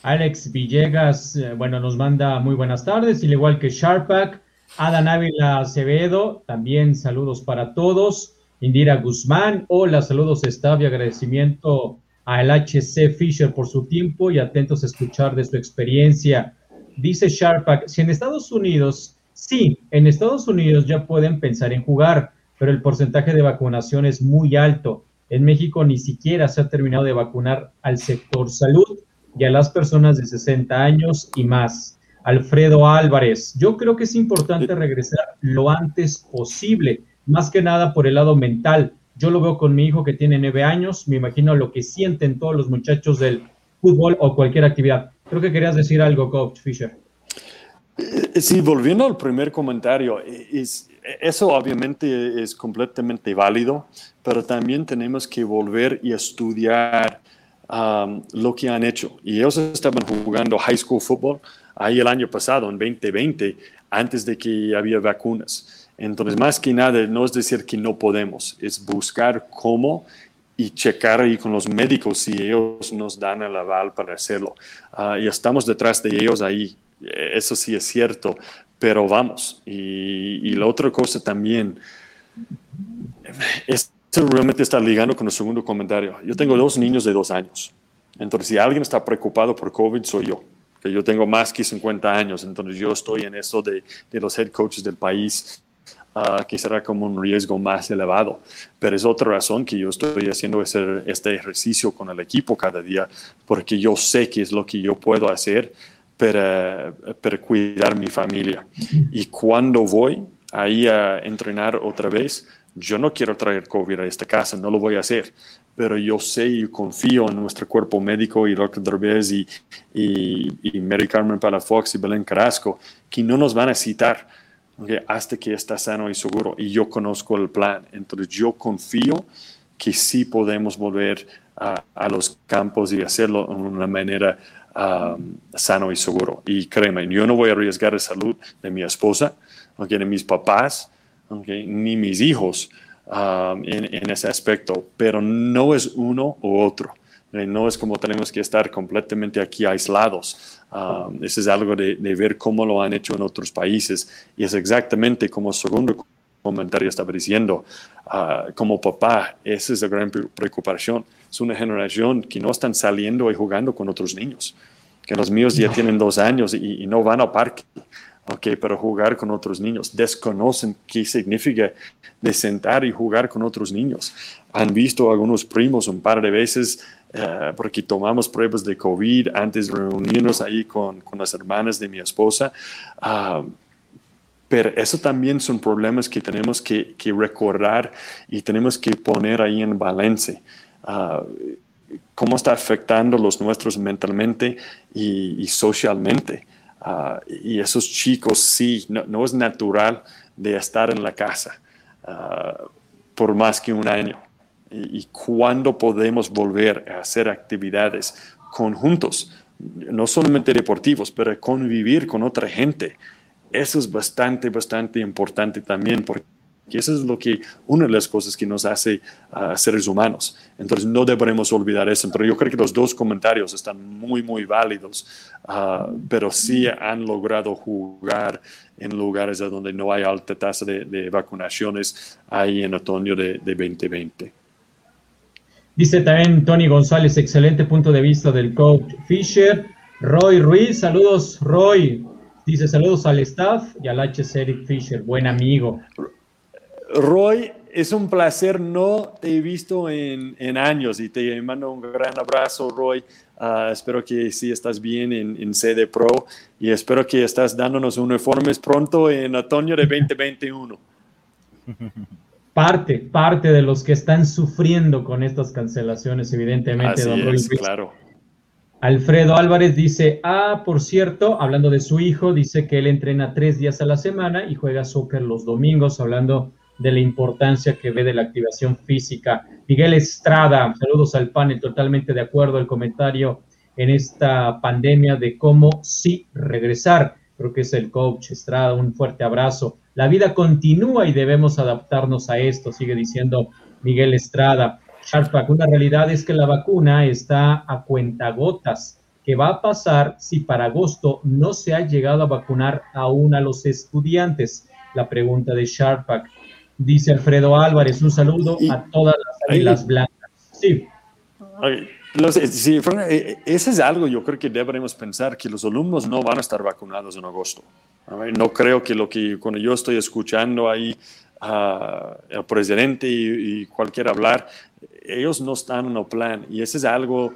Alex Villegas, eh, bueno, nos manda muy buenas tardes, al igual que Sharpak, Adán Ávila Acevedo, también saludos para todos. Indira Guzmán. Hola, saludos, staff, y agradecimiento al H C Fisher por su tiempo y atentos a escuchar de su experiencia. Dice Sharpak, si en Estados Unidos, sí, en Estados Unidos ya pueden pensar en jugar, pero el porcentaje de vacunación es muy alto. En México ni siquiera se ha terminado de vacunar al sector salud y a las personas de sesenta años y más. Alfredo Álvarez, yo creo que es importante regresar lo antes posible, más que nada por el lado mental. Yo lo veo con mi hijo que tiene nueve años, me imagino lo que sienten todos los muchachos del fútbol o cualquier actividad. Creo que querías decir algo, Coach Fisher. Sí, volviendo al primer comentario, es, eso obviamente es completamente válido, pero también tenemos que volver y estudiar um, lo que han hecho. Y ellos estaban jugando high school football ahí el año pasado, en veinte veinte, antes de que había vacunas. Entonces, más que nada, no es decir que no podemos, es buscar cómo y checar ahí con los médicos si ellos nos dan el aval para hacerlo. Uh, y estamos detrás de ellos ahí, eso sí es cierto, pero vamos. Y, y la otra cosa también, esto realmente está ligando con el segundo comentario. Yo tengo dos niños de dos años, entonces si alguien está preocupado por COVID soy yo. Que yo tengo más que cincuenta años, entonces yo estoy en eso de, de los head coaches del país, uh, que será como un riesgo más elevado. Pero es otra razón que yo estoy haciendo ese, este ejercicio con el equipo cada día, porque yo sé que es lo que yo puedo hacer para, para cuidar mi familia. Y cuando voy ahí a entrenar otra vez, yo no quiero traer COVID a esta casa, no lo voy a hacer. Pero yo sé y confío en nuestro cuerpo médico y doctor Derbez y, y, y Mary Carmen Palafox y Belén Carrasco, que no nos van a citar, ¿okay? Hasta que está sano y seguro. Y yo conozco el plan. Entonces yo confío que sí podemos volver a, a los campos y hacerlo de una manera um, sano y seguro. Y créeme, yo no voy a arriesgar la salud de mi esposa, ¿okay? De mis papás, ¿okay? Ni mis hijos. Um, en, en ese aspecto, pero no es uno u otro, no es como tenemos que estar completamente aquí aislados. Um, eso es algo de, de ver cómo lo han hecho en otros países, y es exactamente como el segundo comentario estaba diciendo. Uh, como papá, esa es la gran preocupación, es una generación que no están saliendo y jugando con otros niños, que los míos ya tienen dos años y, y no van al parque. Okay, pero jugar con otros niños. Desconocen qué significa de sentar y jugar con otros niños. Han visto a algunos primos un par de veces uh, porque tomamos pruebas de COVID antes de reunirnos ahí con, con las hermanas de mi esposa. Uh, pero eso también son problemas que tenemos que, que recordar y tenemos que poner ahí en balance. Uh, cómo está afectando los nuestros mentalmente y, y socialmente. Uh, y esos chicos sí, no, no es natural de estar en la casa uh, por más que un año. Y, y cuando podemos volver a hacer actividades conjuntos, no solamente deportivos, pero convivir con otra gente, eso es bastante, bastante importante también, porque eso es lo que, una de las cosas que nos hace uh, seres humanos. Entonces no deberemos olvidar eso. Pero yo creo que los dos comentarios están muy, muy válidos, uh, pero sí han logrado jugar en lugares donde no hay alta tasa de, de vacunaciones ahí en otoño de, de veinte veinte. Dice también Tony González, excelente punto de vista del coach Fisher. Roy Ruiz, saludos Roy. Dice saludos al staff y al H C Eric Fisher, buen amigo. Roy, es un placer, no te he visto en, en años y te mando un gran abrazo, Roy. Uh, espero que sí estás bien en, en C D Pro y espero que estás dándonos uniformes pronto en otoño de veinte veintiuno. Parte, parte de los que están sufriendo con estas cancelaciones, evidentemente. Así don Roy es, claro. Alfredo Álvarez dice, ah, por cierto, hablando de su hijo, dice que él entrena tres días a la semana y juega soccer los domingos, hablando de la importancia que ve de la activación física. Miguel Estrada, saludos al panel, totalmente de acuerdo al comentario en esta pandemia de cómo sí regresar. Creo que es el coach Estrada, un fuerte abrazo. La vida continúa y debemos adaptarnos a esto, sigue diciendo Miguel Estrada. Sharpak, una realidad es que la vacuna está a cuentagotas. ¿Qué va a pasar si para agosto no se ha llegado a vacunar aún a los estudiantes? La pregunta de Sharpak. Dice Alfredo Álvarez, un saludo y, a todas las águilas blancas. Sí. Okay. Los, sí, ese es algo yo creo que deberemos pensar, que los alumnos no van a estar vacunados en agosto. No creo que lo que cuando yo estoy escuchando ahí uh, al presidente y, y cualquier hablar, ellos no están en el plan. Y ese es algo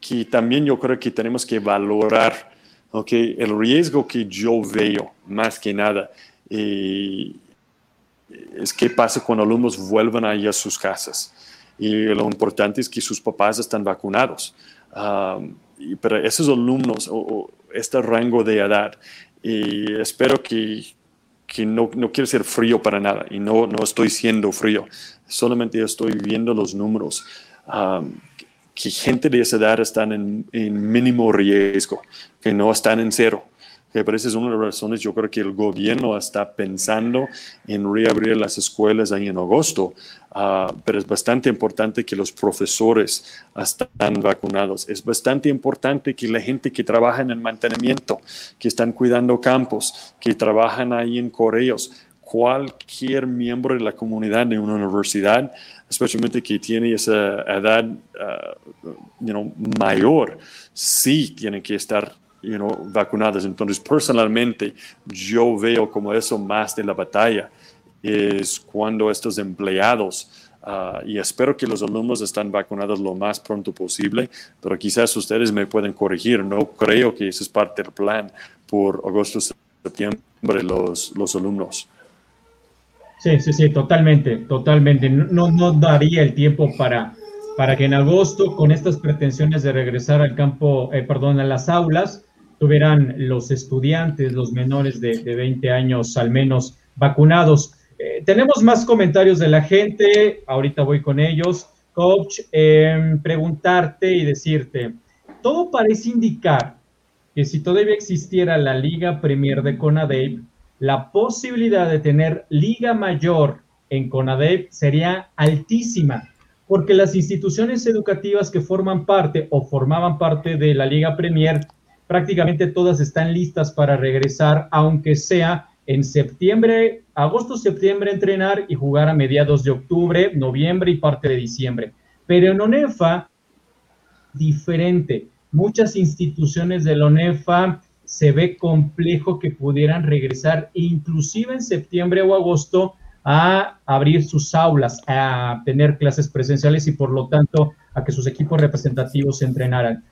que también yo creo que tenemos que valorar, ¿okay? El riesgo que yo veo, más que nada, y es qué pasa cuando alumnos vuelvan ahí a sus casas. Y lo importante es que sus papás están vacunados. Um, y para esos alumnos, o, o este rango de edad, y espero que, que no, no quiero ser frío para nada, y no, no estoy siendo frío, solamente estoy viendo los números, um, que gente de esa edad están en, en mínimo riesgo, que no están en cero. Pero esa es una de las razones, yo creo que el gobierno está pensando en reabrir las escuelas ahí en agosto, uh, pero es bastante importante que los profesores estén vacunados. Es bastante importante que la gente que trabaja en el mantenimiento, que están cuidando campos, que trabajan ahí en correos, cualquier miembro de la comunidad de una universidad, especialmente que tiene esa edad uh, you know, mayor, sí tienen que estar You know, vacunadas. Entonces, personalmente, yo veo como eso más de la batalla es cuando estos empleados, uh, y espero que los alumnos estén vacunados lo más pronto posible, pero quizás ustedes me pueden corregir. No creo que eso es parte del plan por agosto, septiembre, los, los alumnos. Sí, sí, sí, totalmente, totalmente. No, no daría el tiempo para, para que en agosto, con estas pretensiones de regresar al campo, eh, perdón, a las aulas, tuvieran los estudiantes, los menores de, de veinte años al menos, vacunados. Eh, tenemos más comentarios de la gente, ahorita voy con ellos. Coach, eh, preguntarte y decirte, todo parece indicar que si todavía existiera la Liga Premier de CONADEIP, la posibilidad de tener Liga Mayor en CONADEIP sería altísima, porque las instituciones educativas que forman parte o formaban parte de la Liga Premier prácticamente todas están listas para regresar, aunque sea en septiembre, agosto, septiembre, entrenar y jugar a mediados de octubre, noviembre y parte de diciembre. Pero en ONEFA, diferente. Muchas instituciones de la ONEFA se ve complejo que pudieran regresar, inclusive en septiembre o agosto, a abrir sus aulas, a tener clases presenciales y, por lo tanto, a que sus equipos representativos se entrenaran.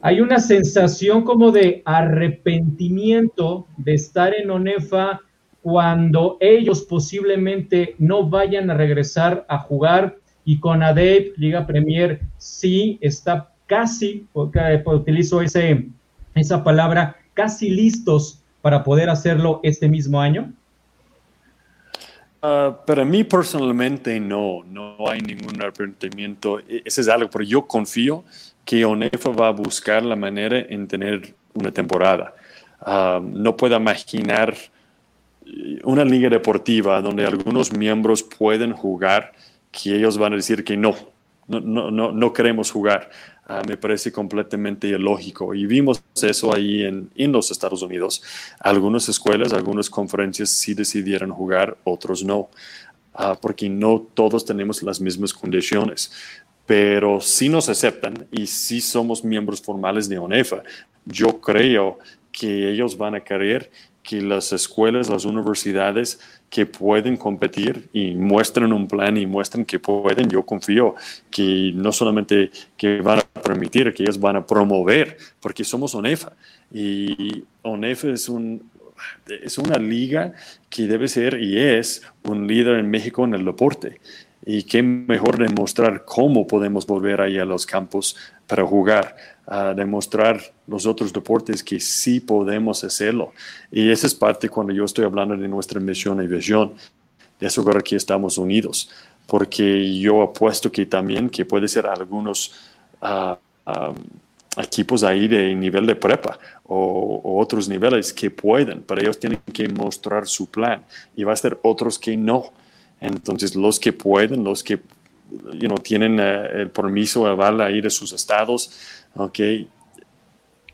Hay una sensación como de arrepentimiento de estar en ONEFA cuando ellos posiblemente no vayan a regresar a jugar, y CONADEIP, Liga Premier, sí está casi, porque utilizo ese, esa palabra, casi listos para poder hacerlo este mismo año. Uh, para mí personalmente no, no hay ningún arrepentimiento. Ese es algo, pero yo confío que ONEFA va a buscar la manera en tener una temporada. Uh, no puedo imaginar una liga deportiva donde algunos miembros pueden jugar que ellos van a decir que no, no, no, no, no queremos jugar. Uh, me parece completamente ilógico. Y vimos eso ahí en, en los Estados Unidos. Algunas escuelas, algunas conferencias sí decidieron jugar, otros no. Uh, porque no todos tenemos las mismas condiciones. Pero sí nos aceptan y sí somos miembros formales de ONEFA. Yo creo que ellos van a querer que las escuelas, las universidades que pueden competir y muestren un plan y muestren que pueden, yo confío que no solamente que van a permitir, que ellos van a promover, porque somos ONEFA. Y ONEFA es un, es una liga que debe ser y es un líder en México en el deporte. Y qué mejor demostrar cómo podemos volver ahí a los campos para jugar, a demostrar los otros deportes que sí podemos hacerlo. Y esa es parte cuando yo estoy hablando de nuestra misión y visión, de asegurar que estamos unidos. Porque yo apuesto que también que puede ser algunos uh, um, equipos ahí de nivel de prepa o, o otros niveles que pueden, pero ellos tienen que mostrar su plan y va a ser otros que no. Entonces, los que pueden, los que you know, tienen uh, el permiso, aval ahí de sus estados, okay,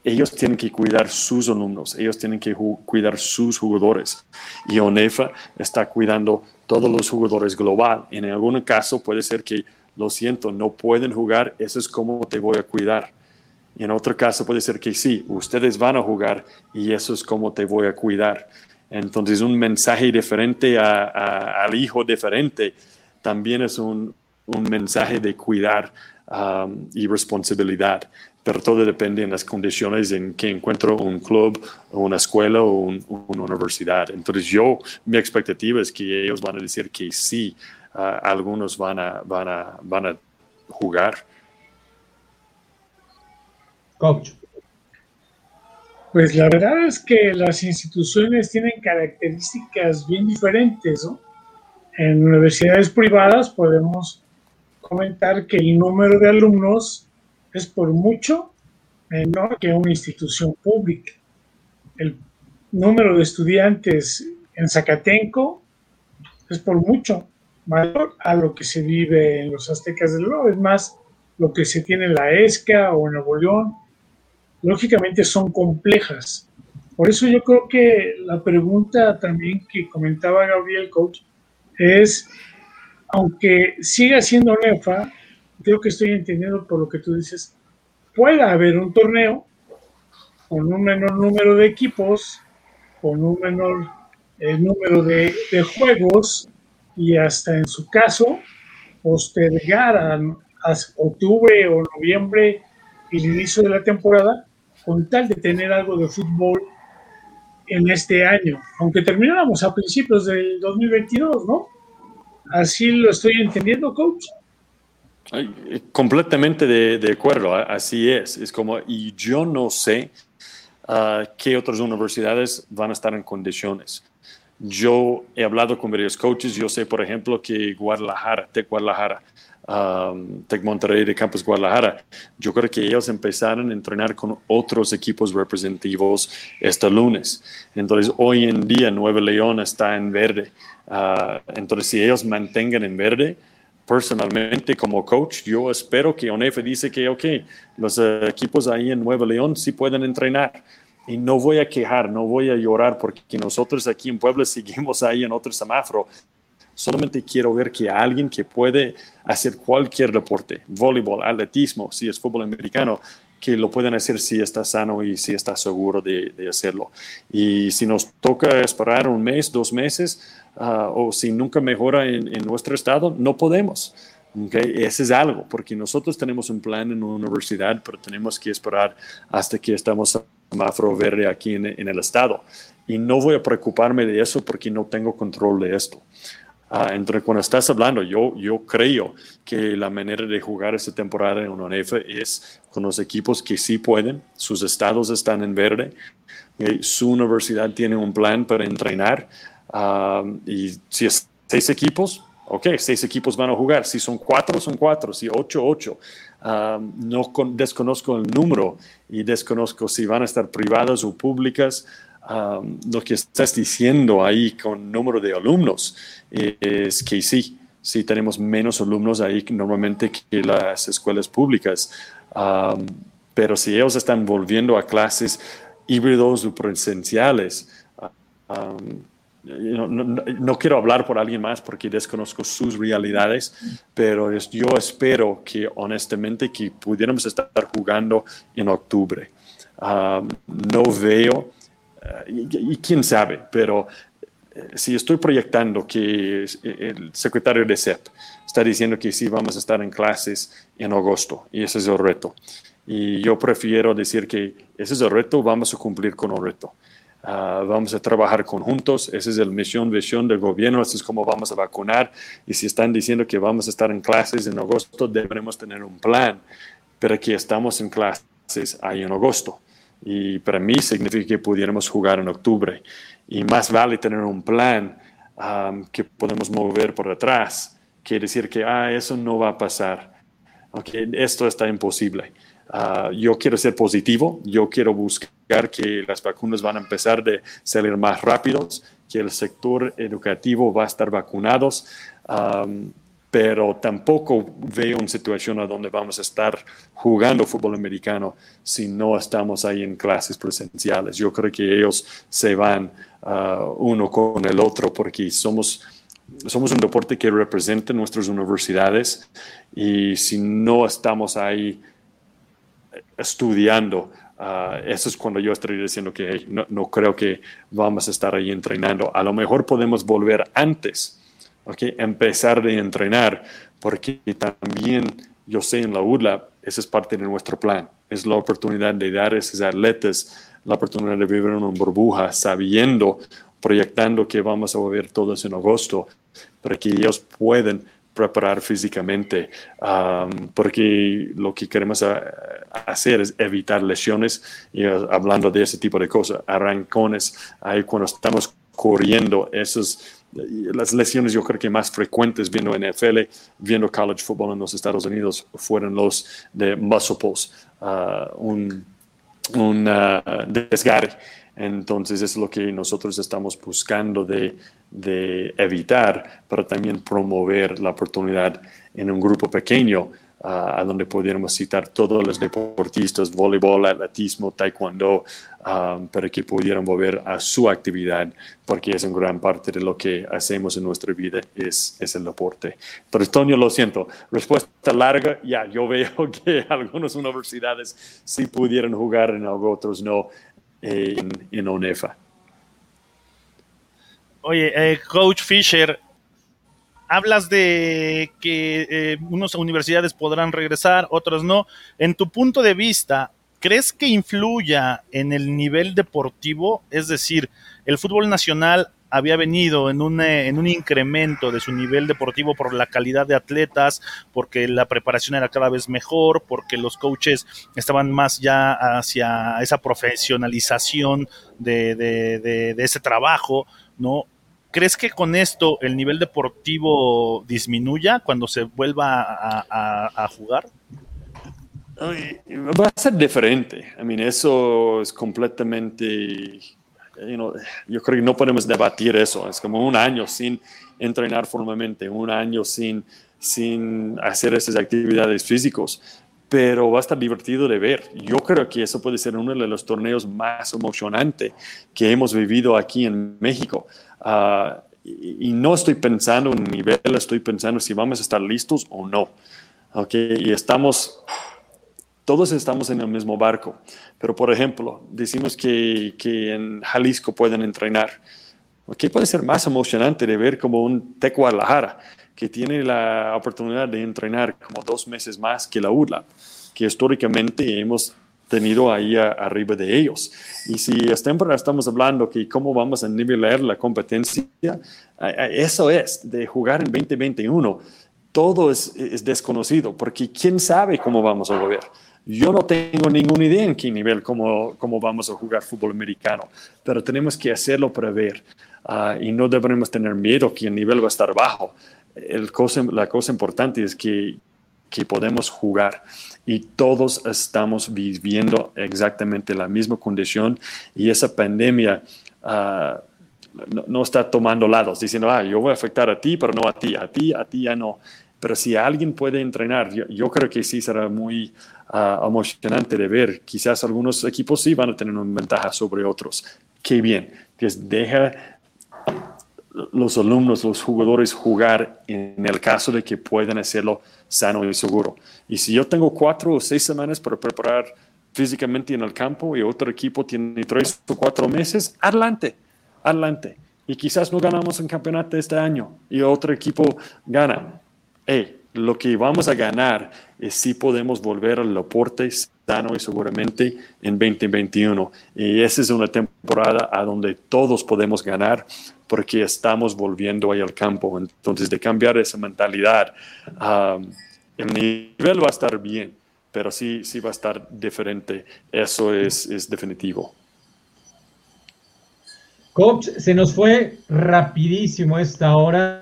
ellos tienen que cuidar sus alumnos, ellos tienen que cuidar sus jugadores. Y ONEFA está cuidando todos los jugadores global. En algún caso puede ser que, lo siento, no pueden jugar, eso es como te voy a cuidar. Y en otro caso puede ser que sí, ustedes van a jugar y eso es como te voy a cuidar. Entonces un mensaje diferente a, a, al hijo diferente también es un, un mensaje de cuidar um, y responsabilidad. Pero todo depende en las condiciones en que encuentro un club, una escuela o un, una universidad. Entonces yo, mi expectativa es que ellos van a decir que sí, uh, algunos van a, van a, van a jugar. Coach. Pues la verdad es que las instituciones tienen características bien diferentes, ¿no? En universidades privadas podemos comentar que el número de alumnos es por mucho menor que una institución pública. El número de estudiantes en Zacatenco es por mucho mayor a lo que se vive en los Aztecas del Nuevo. Es más, lo que se tiene en la ESCA o en Nuevo León, lógicamente son complejas. Por eso yo creo que la pregunta también que comentaba Gabriel, coach, es, aunque siga siendo ONEFA, creo que estoy entendiendo por lo que tú dices, pueda haber un torneo con un menor número de equipos, con un menor eh, número de, de juegos y hasta en su caso postergar a, a octubre o noviembre el inicio de la temporada con tal de tener algo de fútbol en este año, aunque termináramos a principios del dos mil veintidós, ¿no? Así lo estoy entendiendo, coach. Completamente de, de acuerdo, así es. Es como, y yo no sé uh, qué otras universidades van a estar en condiciones. Yo he hablado con varios coaches, yo sé, por ejemplo, que Guadalajara, Tec Guadalajara, um, Tec Monterrey de Campus Guadalajara, yo creo que ellos empezaron a entrenar con otros equipos representativos este lunes. Entonces, hoy en día, Nuevo León está en verde. Uh, entonces, si ellos mantengan en verde, personalmente, como coach, yo espero que ONEFA dice que, ok, los uh, equipos ahí en Nuevo León sí pueden entrenar. Y no voy a quejar, no voy a llorar, porque nosotros aquí en Puebla seguimos ahí en otro semáforo. Solamente quiero ver que alguien que puede hacer cualquier deporte, voleibol, atletismo, si es fútbol americano, que lo pueden hacer si está sano y si está seguro de, de hacerlo. Y si nos toca esperar un mes, dos meses, uh, o si nunca mejora en, en nuestro estado, no podemos. Okay? Ese es algo, porque nosotros tenemos un plan en una universidad, pero tenemos que esperar hasta que estamos en semáforo verde aquí en, en el estado. Y no voy a preocuparme de eso porque no tengo control de esto. Uh, entre cuando estás hablando, yo, yo creo que la manera de jugar esta temporada en ONEFA es con los equipos que sí pueden, sus estados están en verde, ¿okay? Su universidad tiene un plan para entrenar um, y si es seis equipos, ok, seis equipos van a jugar, si son cuatro, son cuatro, si ocho, ocho. Um, no con, desconozco el número y desconozco si van a estar privadas o públicas. Um, lo que estás diciendo ahí con número de alumnos es que sí, sí tenemos menos alumnos ahí normalmente que las escuelas públicas, um, pero si ellos están volviendo a clases híbridos o presenciales, um, no, no, no quiero hablar por alguien más porque desconozco sus realidades, pero es, yo espero que honestamente que pudiéramos estar jugando en octubre. Um, no veo Uh, y, y quién sabe, pero eh, si estoy proyectando que el secretario de C E P está diciendo que sí vamos a estar en clases en agosto, y ese es el reto. Y yo prefiero decir que ese es el reto, vamos a cumplir con el reto. Uh, vamos a trabajar conjuntos, esa es la misión, visión del gobierno, así es como vamos a vacunar. Y si están diciendo que vamos a estar en clases en agosto, deberemos tener un plan, pero que estamos en clases ahí en agosto. Y para mí significa que pudiéramos jugar en octubre. Y más vale tener un plan um, que podemos mover por atrás que decir que ah, eso no va a pasar. Okay, esto está imposible. Uh, yo quiero ser positivo. Yo quiero buscar que las vacunas van a empezar a salir más rápidos, que el sector educativo va a estar vacunados. Um, pero tampoco veo una situación a donde vamos a estar jugando fútbol americano si no estamos ahí en clases presenciales. Yo creo que ellos se van uh, uno con el otro, porque somos, somos un deporte que representa nuestras universidades, y si no estamos ahí estudiando, Uh, eso es cuando yo estaría diciendo que hey, no, no creo que vamos a estar ahí entrenando. A lo mejor podemos volver antes, ¿okay? Empezar de entrenar, porque también yo sé en la U D L A P, esa es parte de nuestro plan, es la oportunidad de dar a esos atletas la oportunidad de vivir en una burbuja, sabiendo, proyectando que vamos a volver todos en agosto, para que ellos puedan preparar físicamente, um, porque lo que queremos a, a hacer es evitar lesiones, y uh, hablando de ese tipo de cosas, arrancones, ahí cuando estamos corriendo, esas, las lesiones yo creo que más frecuentes viendo N F L, viendo college football en los Estados Unidos, fueron los de muscle pulls, uh, un, un uh, desgarre. Entonces es lo que nosotros estamos buscando de, de evitar, pero también promover la oportunidad en un grupo pequeño, uh, a donde pudiéramos citar todos los deportistas, voleibol, atletismo, taekwondo, um, para que pudieran volver a su actividad, porque es en gran parte de lo que hacemos en nuestra vida, es, es el deporte. Pero Antonio, lo siento, respuesta larga, ya, yo veo que algunas universidades sí pudieron jugar, en algo otros no. En, en ONEFA. Oye, eh, Coach Fisher, hablas de que eh, unas universidades podrán regresar, otras no. En tu punto de vista, ¿crees que influya en el nivel deportivo? Es decir, el fútbol nacional había venido en un, en un incremento de su nivel deportivo por la calidad de atletas, porque la preparación era cada vez mejor, porque los coaches estaban más ya hacia esa profesionalización de, de, de, de ese trabajo, ¿no? ¿Crees que con esto el nivel deportivo disminuya cuando se vuelva a, a, a jugar? Va a ser diferente. I mean, eso es completamente... You know, yo creo que no podemos debatir eso. Es como un año sin entrenar formalmente, un año sin, sin hacer esas actividades físicas, pero va a estar divertido de ver. Yo creo que eso puede ser uno de los torneos más emocionantes que hemos vivido aquí en México. Uh, y, y no estoy pensando en nivel, estoy pensando si vamos a estar listos o no. Okay, y estamos... Todos estamos en el mismo barco, pero por ejemplo, decimos que, que en Jalisco pueden entrenar. ¿Qué puede ser más emocionante de ver como un T E C Guadalajara, que tiene la oportunidad de entrenar como dos meses más que la U D L A P, que históricamente hemos tenido ahí a, arriba de ellos? Y si estamos hablando que cómo vamos a nivelar la competencia, eso es, de jugar en veinte veintiuno, todo es, es desconocido, porque quién sabe cómo vamos a volver. Yo no tengo ninguna idea en qué nivel, cómo, cómo vamos a jugar fútbol americano, pero tenemos que hacerlo para ver, uh, y no debemos tener miedo que el nivel va a estar bajo. El cosa, la cosa importante es que, que podemos jugar, y todos estamos viviendo exactamente la misma condición, y esa pandemia uh, no, no está tomando lados, diciendo, ah, yo voy a afectar a ti, pero no a ti, a ti, a ti ya no. Pero si alguien puede entrenar, yo, yo creo que sí será muy uh, emocionante de ver. Quizás algunos equipos sí van a tener una ventaja sobre otros. Qué bien. Pues deja los alumnos, los jugadores jugar en el caso de que puedan hacerlo sano y seguro. Y si yo tengo cuatro o seis semanas para preparar físicamente en el campo y otro equipo tiene tres o cuatro meses, adelante, adelante. Y quizás no ganamos un campeonato este año y otro equipo gana. Hey, lo que vamos a ganar es si podemos volver al deporte sano y seguramente en veinte veintiuno. Y esa es una temporada a donde todos podemos ganar, porque estamos volviendo ahí al campo. Entonces, de cambiar esa mentalidad, um, el nivel va a estar bien, pero sí, sí va a estar diferente. Eso es, es definitivo. Coach, se nos fue rapidísimo esta hora.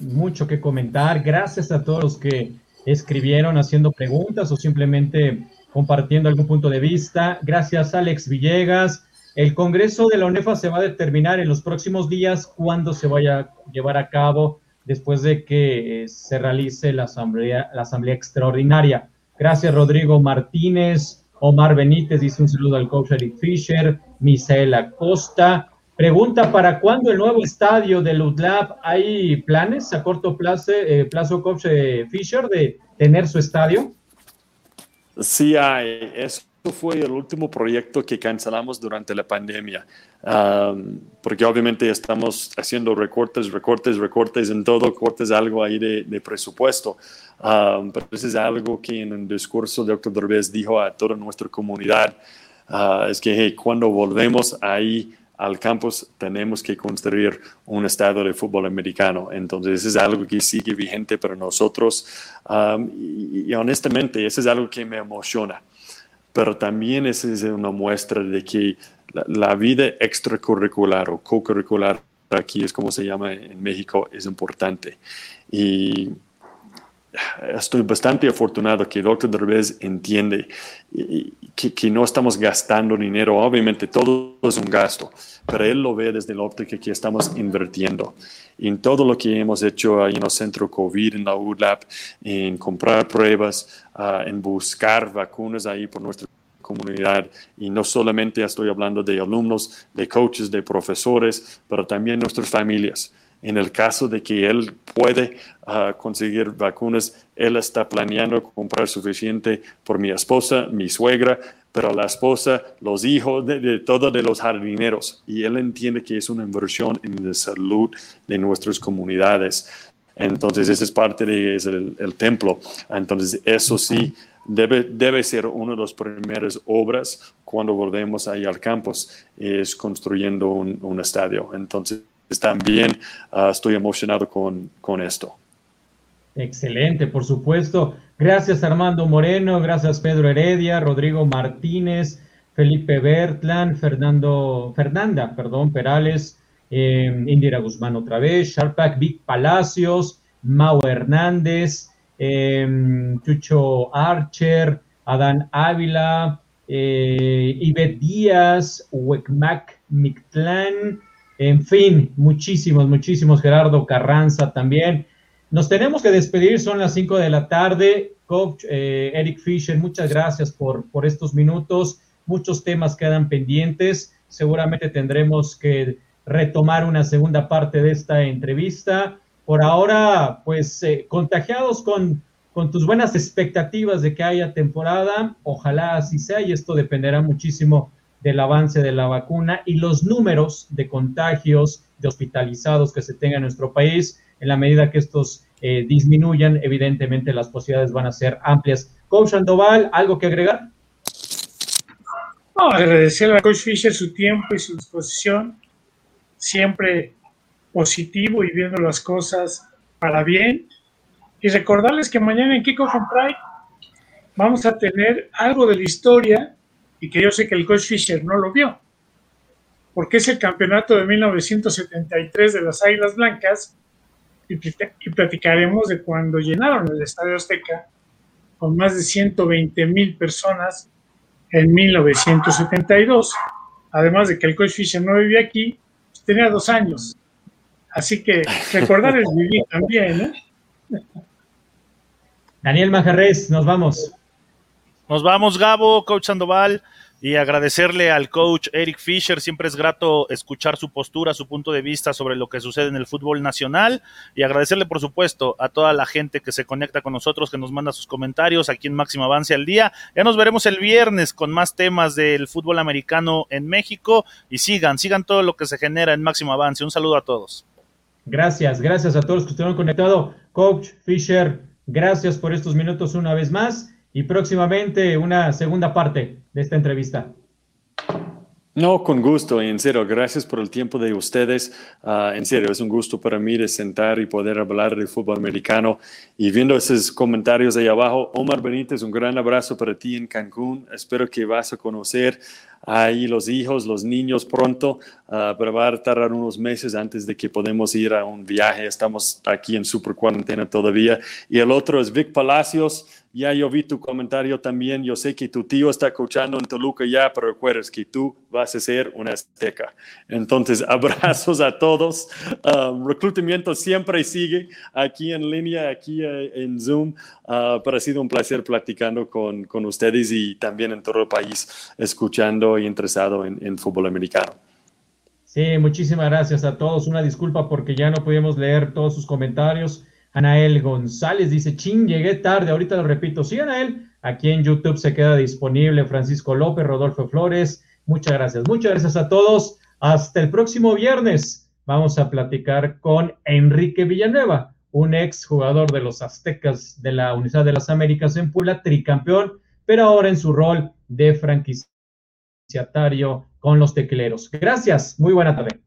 Mucho que comentar. Gracias a todos los que escribieron haciendo preguntas o simplemente compartiendo algún punto de vista. Gracias, Alex Villegas. El Congreso de la ONEFA se va a determinar en los próximos días cuándo se vaya a llevar a cabo después de que eh, se realice la asamblea, la asamblea extraordinaria. Gracias, Rodrigo Martínez. Omar Benítez dice un saludo al coach Eric Fisher. Misael Acosta pregunta, ¿para cuándo el nuevo estadio del U D L A P? ¿Hay planes a corto plazo, eh, plazo coach eh, Fisher, de tener su estadio? Sí hay. Eso fue el último proyecto que cancelamos durante la pandemia, um, porque obviamente estamos haciendo recortes, recortes, recortes en todo, cortes algo ahí de, de presupuesto. Um, pero eso es algo que en el discurso de doctor Derbez dijo a toda nuestra comunidad, uh, es que hey, cuando volvemos ahí al campus tenemos que construir un estadio de fútbol americano. Entonces es algo que sigue vigente para nosotros, um, y, y honestamente eso es algo que me emociona, pero también esa es una muestra de que la, la vida extracurricular o co-curricular, aquí es como se llama en México, es importante. Y estoy bastante afortunado que el doctor Derbez entiende que, que no estamos gastando dinero. Obviamente todo es un gasto, pero él lo ve desde la óptica que estamos invirtiendo en todo lo que hemos hecho ahí en el centro COVID, en la U D L A P, en comprar pruebas, uh, en buscar vacunas ahí por nuestra comunidad. Y no solamente estoy hablando de alumnos, de coaches, de profesores, pero también nuestras familias. En el caso de que él puede uh, conseguir vacunas, él está planeando comprar suficiente por mi esposa, mi suegra, pero la esposa, los hijos, de, de todos de los jardineros. Y él entiende que es una inversión en la salud de nuestras comunidades. Entonces, esa es parte del de, el templo. Entonces, eso sí, debe, debe ser una de las primeras obras cuando volvemos ahí al campus, es construyendo un, un estadio. Entonces, también uh, estoy emocionado con, con esto. Excelente, por supuesto. Gracias, Armando Moreno. Gracias, Pedro Heredia, Rodrigo Martínez, Felipe Bertlán, Fernando, Fernanda, perdón, Perales, eh, Indira Guzmán otra vez, Sharpak, Vic Palacios, Mau Hernández, eh, Chucho Archer, Adán Ávila, eh, Ivette Díaz, Huecmac Mictlán. En fin, muchísimos, muchísimos. Gerardo Carranza también. Nos tenemos que despedir, son las cinco de la tarde. Coach eh, Eric Fisher, muchas gracias por, por estos minutos. Muchos temas quedan pendientes. Seguramente tendremos que retomar una segunda parte de esta entrevista. Por ahora, pues, eh, contagiados con, con tus buenas expectativas de que haya temporada. Ojalá así sea, y esto dependerá muchísimo del avance de la vacuna y los números de contagios, de hospitalizados que se tenga en nuestro país. En la medida que estos eh, disminuyan, evidentemente las posibilidades van a ser amplias. Coach Sandoval, ¿algo que agregar? No, agradecerle a Coach Fisher su tiempo y su disposición, siempre positivo y viendo las cosas para bien. Y recordarles que mañana en Kickoff and Pride vamos a tener algo de la historia, y que yo sé que el coach Fisher no lo vio, porque es el campeonato de mil novecientos setenta y tres de las Águilas Blancas, y, y platicaremos de cuando llenaron el Estadio Azteca con más de ciento veinte mil personas en mil novecientos setenta y dos, además de que el coach Fisher no vivía aquí, pues tenía dos años, así que recordar el vivir también, ¿eh? Daniel Manjarres, nos vamos. Nos vamos, Gabo, coach Sandoval, y agradecerle al coach Eric Fisher. Siempre es grato escuchar su postura, su punto de vista sobre lo que sucede en el fútbol nacional, y agradecerle, por supuesto, a toda la gente que se conecta con nosotros, que nos manda sus comentarios aquí en Máximo Avance al Día. Ya nos veremos el viernes con más temas del fútbol americano en México, y sigan, sigan todo lo que se genera en Máximo Avance. Un saludo a todos. Gracias, gracias a todos los que estuvieron conectados. Coach Fisher, gracias por estos minutos una vez más. Y próximamente una segunda parte de esta entrevista. No, con gusto, en serio, gracias por el tiempo de ustedes. Uh, en serio, es un gusto para mí de sentar y poder hablar de fútbol americano. Y viendo esos comentarios ahí abajo, Omar Benítez, un gran abrazo para ti en Cancún. Espero que vas a conocer ahí los hijos, los niños pronto, uh, pero va a tardar unos meses antes de que podamos ir a un viaje. Estamos aquí en super cuarentena todavía. Y el otro es Vic Palacios, Ya yo vi tu comentario también. Yo sé que tu tío está coachando en Toluca ya, pero recuerdes que tú vas a ser un azteca. Entonces, abrazos a todos. Uh, reclutamiento siempre sigue aquí en línea, aquí uh, en Zoom. Uh, pero ha sido un placer platicando con, con ustedes y también en todo el país, escuchando y interesado en, en fútbol americano. Sí, muchísimas gracias a todos. Una disculpa porque ya no pudimos leer todos sus comentarios. Anael González dice, chin, llegué tarde, ahorita lo repito. Sí, Anael, aquí en YouTube se queda disponible. Francisco López, Rodolfo Flores, muchas gracias. Muchas gracias a todos. Hasta el próximo viernes vamos a platicar con Enrique Villanueva, un ex jugador de los Aztecas de la Universidad de las Américas en Puebla, tricampeón, pero ahora en su rol de franquiciatario con los Tequileros. Gracias, muy buena tarde.